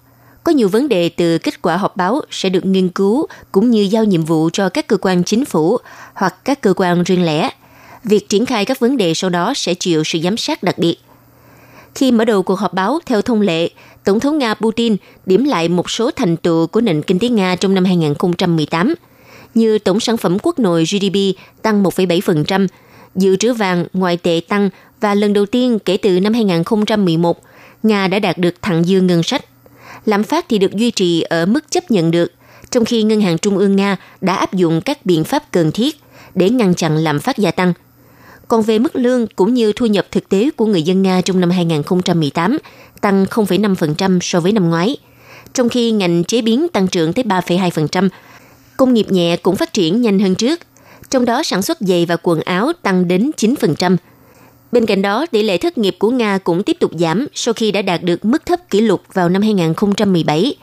Có nhiều vấn đề từ kết quả họp báo sẽ được nghiên cứu cũng như giao nhiệm vụ cho các cơ quan chính phủ hoặc các cơ quan riêng lẻ. Việc triển khai các vấn đề sau đó sẽ chịu sự giám sát đặc biệt. Khi mở đầu cuộc họp báo, theo thông lệ, Tổng thống Nga Putin điểm lại một số thành tựu của nền kinh tế Nga trong năm hai không một tám, như tổng sản phẩm quốc nội G D P tăng một phẩy bảy phần trăm, dự trữ vàng, ngoại tệ tăng và lần đầu tiên kể từ năm hai không một một, Nga đã đạt được thặng dư ngân sách. Lạm phát thì được duy trì ở mức chấp nhận được, trong khi Ngân hàng Trung ương Nga đã áp dụng các biện pháp cần thiết để ngăn chặn lạm phát gia tăng. Còn về mức lương cũng như thu nhập thực tế của người dân Nga trong năm hai không một tám tăng không phẩy năm phần trăm so với năm ngoái, trong khi ngành chế biến tăng trưởng tới ba phẩy hai phần trăm. Công nghiệp nhẹ cũng phát triển nhanh hơn trước, trong đó sản xuất giày và quần áo tăng đến chín phần trăm. Bên cạnh đó, tỷ lệ thất nghiệp của Nga cũng tiếp tục giảm sau khi đã đạt được mức thấp kỷ lục vào năm hai không một bảy.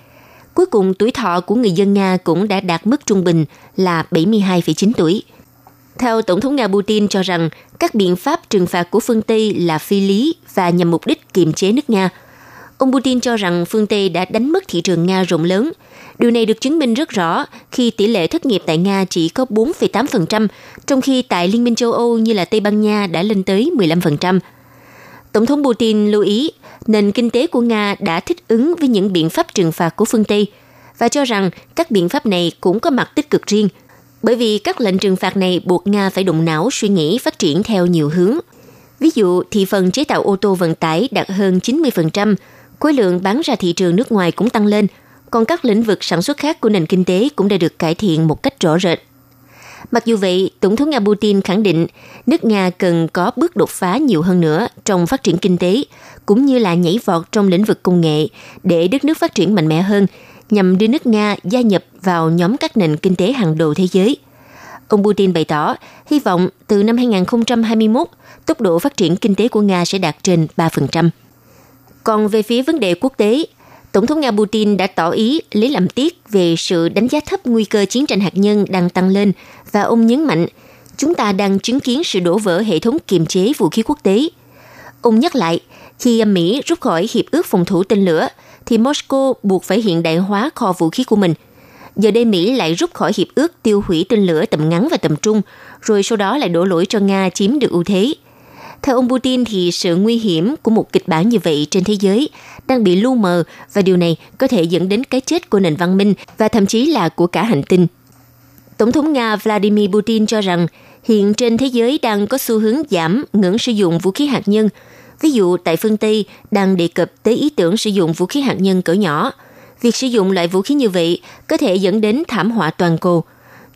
Cuối cùng, tuổi thọ của người dân Nga cũng đã đạt mức trung bình là bảy mươi hai phẩy chín tuổi. Theo Tổng thống Nga Putin cho rằng, các biện pháp trừng phạt của phương Tây là phi lý và nhằm mục đích kiềm chế nước Nga. Ông Putin cho rằng phương Tây đã đánh mất thị trường Nga rộng lớn. Điều này được chứng minh rất rõ khi tỷ lệ thất nghiệp tại Nga chỉ có bốn phẩy tám phần trăm, trong khi tại Liên minh châu Âu như là Tây Ban Nha đã lên tới mười lăm phần trăm. Tổng thống Putin lưu ý, nền kinh tế của Nga đã thích ứng với những biện pháp trừng phạt của phương Tây và cho rằng các biện pháp này cũng có mặt tích cực riêng, bởi vì các lệnh trừng phạt này buộc Nga phải động não suy nghĩ phát triển theo nhiều hướng. Ví dụ, thị phần chế tạo ô tô vận tải đạt hơn chín mươi phần trăm, khối lượng bán ra thị trường nước ngoài cũng tăng lên, còn các lĩnh vực sản xuất khác của nền kinh tế cũng đã được cải thiện một cách rõ rệt. Mặc dù vậy, Tổng thống Nga Putin khẳng định nước Nga cần có bước đột phá nhiều hơn nữa trong phát triển kinh tế, cũng như là nhảy vọt trong lĩnh vực công nghệ để đất nước phát triển mạnh mẽ hơn, nhằm đưa nước Nga gia nhập vào nhóm các nền kinh tế hàng đầu thế giới. Ông Putin bày tỏ hy vọng từ năm hai không hai mốt, tốc độ phát triển kinh tế của Nga sẽ đạt trên ba phần trăm. Còn về phía vấn đề quốc tế, Tổng thống Nga Putin đã tỏ ý lấy làm tiếc về sự đánh giá thấp nguy cơ chiến tranh hạt nhân đang tăng lên và ông nhấn mạnh chúng ta đang chứng kiến sự đổ vỡ hệ thống kiềm chế vũ khí quốc tế. Ông nhắc lại, khi Mỹ rút khỏi Hiệp ước phòng thủ tên lửa, thì Moscow buộc phải hiện đại hóa kho vũ khí của mình. Giờ đây Mỹ lại rút khỏi Hiệp ước tiêu hủy tên lửa tầm ngắn và tầm trung, rồi sau đó lại đổ lỗi cho Nga chiếm được ưu thế. Theo ông Putin thì sự nguy hiểm của một kịch bản như vậy trên thế giới đang bị lu mờ và điều này có thể dẫn đến cái chết của nền văn minh và thậm chí là của cả hành tinh. Tổng thống Nga Vladimir Putin cho rằng hiện trên thế giới đang có xu hướng giảm ngưỡng sử dụng vũ khí hạt nhân. Ví dụ tại phương Tây đang đề cập tới ý tưởng sử dụng vũ khí hạt nhân cỡ nhỏ. Việc sử dụng loại vũ khí như vậy có thể dẫn đến thảm họa toàn cầu.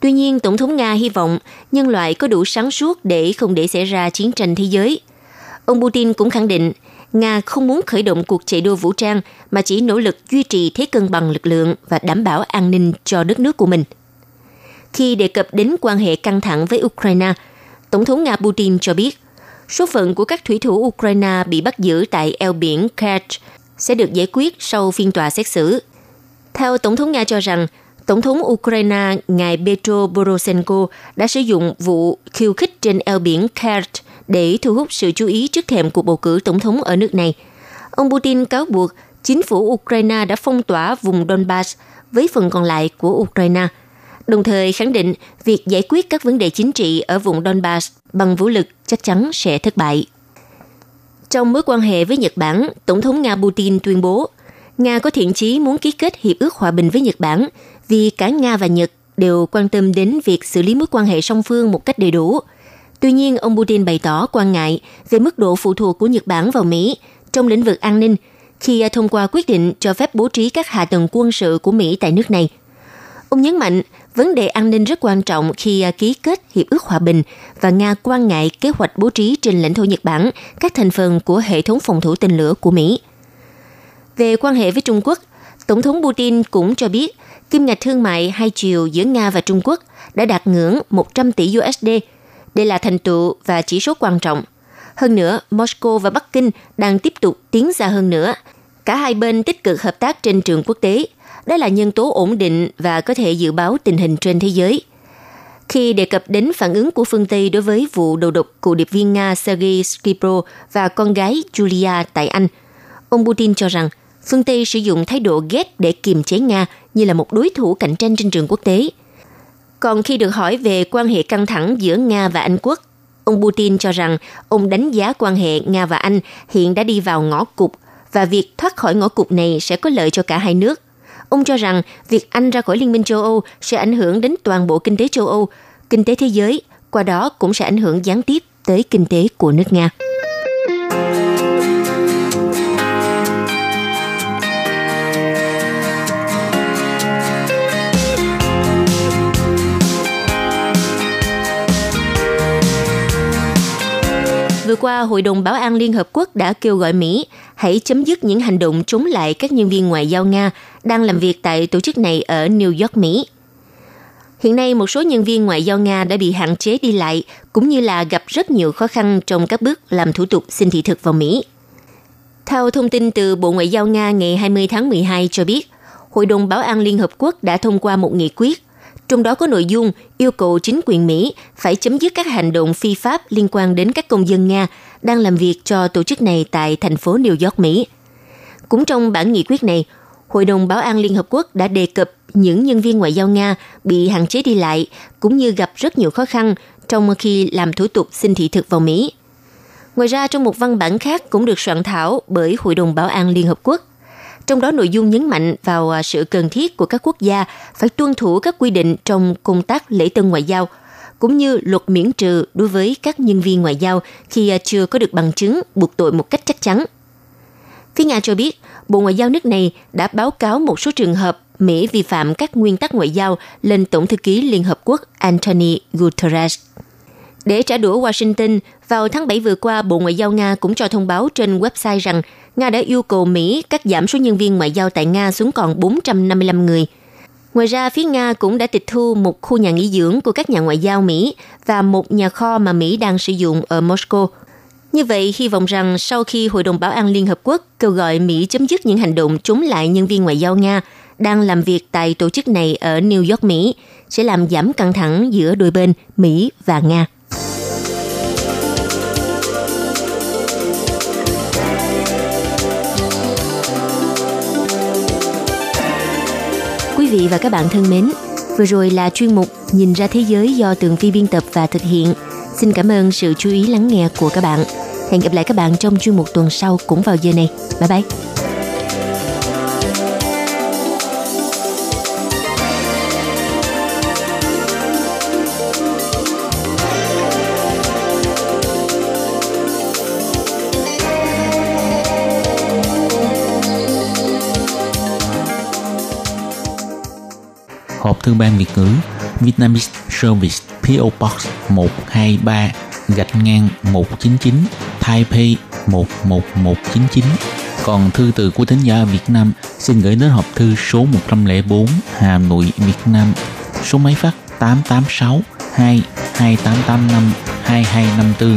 Tuy nhiên, Tổng thống Nga hy vọng nhân loại có đủ sáng suốt để không để xảy ra chiến tranh thế giới. Ông Putin cũng khẳng định, Nga không muốn khởi động cuộc chạy đua vũ trang mà chỉ nỗ lực duy trì thế cân bằng lực lượng và đảm bảo an ninh cho đất nước của mình. Khi đề cập đến quan hệ căng thẳng với Ukraine, Tổng thống Nga Putin cho biết, số phận của các thủy thủ Ukraine bị bắt giữ tại eo biển Kerch sẽ được giải quyết sau phiên tòa xét xử. Theo Tổng thống Nga cho rằng, Tổng thống Ukraine ngài Petro Poroshenko đã sử dụng vụ khiêu khích trên eo biển Kerch để thu hút sự chú ý trước thềm cuộc bầu cử tổng thống ở nước này. Ông Putin cáo buộc chính phủ Ukraine đã phong tỏa vùng Donbass với phần còn lại của Ukraine, đồng thời khẳng định việc giải quyết các vấn đề chính trị ở vùng Donbass bằng vũ lực chắc chắn sẽ thất bại. Trong mối quan hệ với Nhật Bản, Tổng thống Nga Putin tuyên bố Nga có thiện chí muốn ký kết hiệp ước hòa bình với Nhật Bản vì cả Nga và Nhật đều quan tâm đến việc xử lý mối quan hệ song phương một cách đầy đủ. Tuy nhiên, ông Putin bày tỏ quan ngại về mức độ phụ thuộc của Nhật Bản vào Mỹ trong lĩnh vực an ninh khi thông qua quyết định cho phép bố trí các hạ tầng quân sự của Mỹ tại nước này. Ông nhấn mạnh, vấn đề an ninh rất quan trọng khi ký kết Hiệp ước Hòa bình và Nga quan ngại kế hoạch bố trí trên lãnh thổ Nhật Bản các thành phần của hệ thống phòng thủ tên lửa của Mỹ. Về quan hệ với Trung Quốc, Tổng thống Putin cũng cho biết kim ngạch thương mại hai chiều giữa Nga và Trung Quốc đã đạt ngưỡng một trăm tỷ đô la. Đây là thành tựu và chỉ số quan trọng. Hơn nữa, Moscow và Bắc Kinh đang tiếp tục tiến xa hơn nữa. Cả hai bên tích cực hợp tác trên trường quốc tế. Đó là nhân tố ổn định và có thể dự báo tình hình trên thế giới. Khi đề cập đến phản ứng của phương Tây đối với vụ đầu độc cựu điệp viên Nga Sergei Skripal và con gái Julia tại Anh, ông Putin cho rằng phương Tây sử dụng thái độ ghét để kiềm chế Nga như là một đối thủ cạnh tranh trên trường quốc tế. Còn khi được hỏi về quan hệ căng thẳng giữa Nga và Anh quốc, ông Putin cho rằng ông đánh giá quan hệ Nga và Anh hiện đã đi vào ngõ cụt và việc thoát khỏi ngõ cụt này sẽ có lợi cho cả hai nước. Ông cho rằng việc Anh ra khỏi Liên minh châu Âu sẽ ảnh hưởng đến toàn bộ kinh tế châu Âu, kinh tế thế giới, qua đó cũng sẽ ảnh hưởng gián tiếp tới kinh tế của nước Nga. Vừa qua, Hội đồng Bảo an Liên Hợp Quốc đã kêu gọi Mỹ hãy chấm dứt những hành động chống lại các nhân viên ngoại giao Nga đang làm việc tại tổ chức này ở New York, Mỹ. Hiện nay, một số nhân viên ngoại giao Nga đã bị hạn chế đi lại, cũng như là gặp rất nhiều khó khăn trong các bước làm thủ tục xin thị thực vào Mỹ. Theo thông tin từ Bộ Ngoại giao Nga ngày hai mươi tháng mười hai cho biết, Hội đồng Bảo an Liên Hợp Quốc đã thông qua một nghị quyết, trong đó có nội dung yêu cầu chính quyền Mỹ phải chấm dứt các hành động phi pháp liên quan đến các công dân Nga đang làm việc cho tổ chức này tại thành phố New York, Mỹ. Cũng trong bản nghị quyết này, Hội đồng Bảo an Liên Hợp Quốc đã đề cập những nhân viên ngoại giao Nga bị hạn chế đi lại cũng như gặp rất nhiều khó khăn trong khi làm thủ tục xin thị thực vào Mỹ. Ngoài ra, trong một văn bản khác cũng được soạn thảo bởi Hội đồng Bảo an Liên Hợp Quốc, trong đó nội dung nhấn mạnh vào sự cần thiết của các quốc gia phải tuân thủ các quy định trong công tác lễ tân ngoại giao, cũng như luật miễn trừ đối với các nhân viên ngoại giao khi chưa có được bằng chứng buộc tội một cách chắc chắn. Phía Nga cho biết, Bộ Ngoại giao nước này đã báo cáo một số trường hợp Mỹ vi phạm các nguyên tắc ngoại giao lên Tổng thư ký Liên Hợp Quốc Antonio Guterres. Để trả đũa Washington, vào tháng bảy vừa qua, Bộ Ngoại giao Nga cũng cho thông báo trên website rằng Nga đã yêu cầu Mỹ cắt giảm số nhân viên ngoại giao tại Nga xuống còn bốn trăm năm mươi lăm người. Ngoài ra, phía Nga cũng đã tịch thu một khu nhà nghỉ dưỡng của các nhà ngoại giao Mỹ và một nhà kho mà Mỹ đang sử dụng ở Moscow. Như vậy, hy vọng rằng sau khi Hội đồng Bảo an Liên Hợp Quốc kêu gọi Mỹ chấm dứt những hành động chống lại nhân viên ngoại giao Nga đang làm việc tại tổ chức này ở New York, Mỹ, sẽ làm giảm căng thẳng giữa đôi bên Mỹ và Nga. Quý vị và các bạn thân mến, vừa rồi là chuyên mục Nhìn ra thế giới do Tường Vi biên tập và thực hiện. Xin cảm ơn sự chú ý lắng nghe của các bạn. Hẹn gặp lại các bạn trong chuyên mục tuần sau cũng vào giờ này. Bye bye! Hộp thư ban Việt ngữ Vietnamese Service pê ô Box một hai ba gạch ngang một chín chín Taipei một một một chín chín. Còn thư từ của thính giả Việt Nam xin gửi đến hộp thư số một không bốn Hà Nội, Việt Nam. Số máy phát tám tám sáu hai hai tám tám năm hai hai năm tư.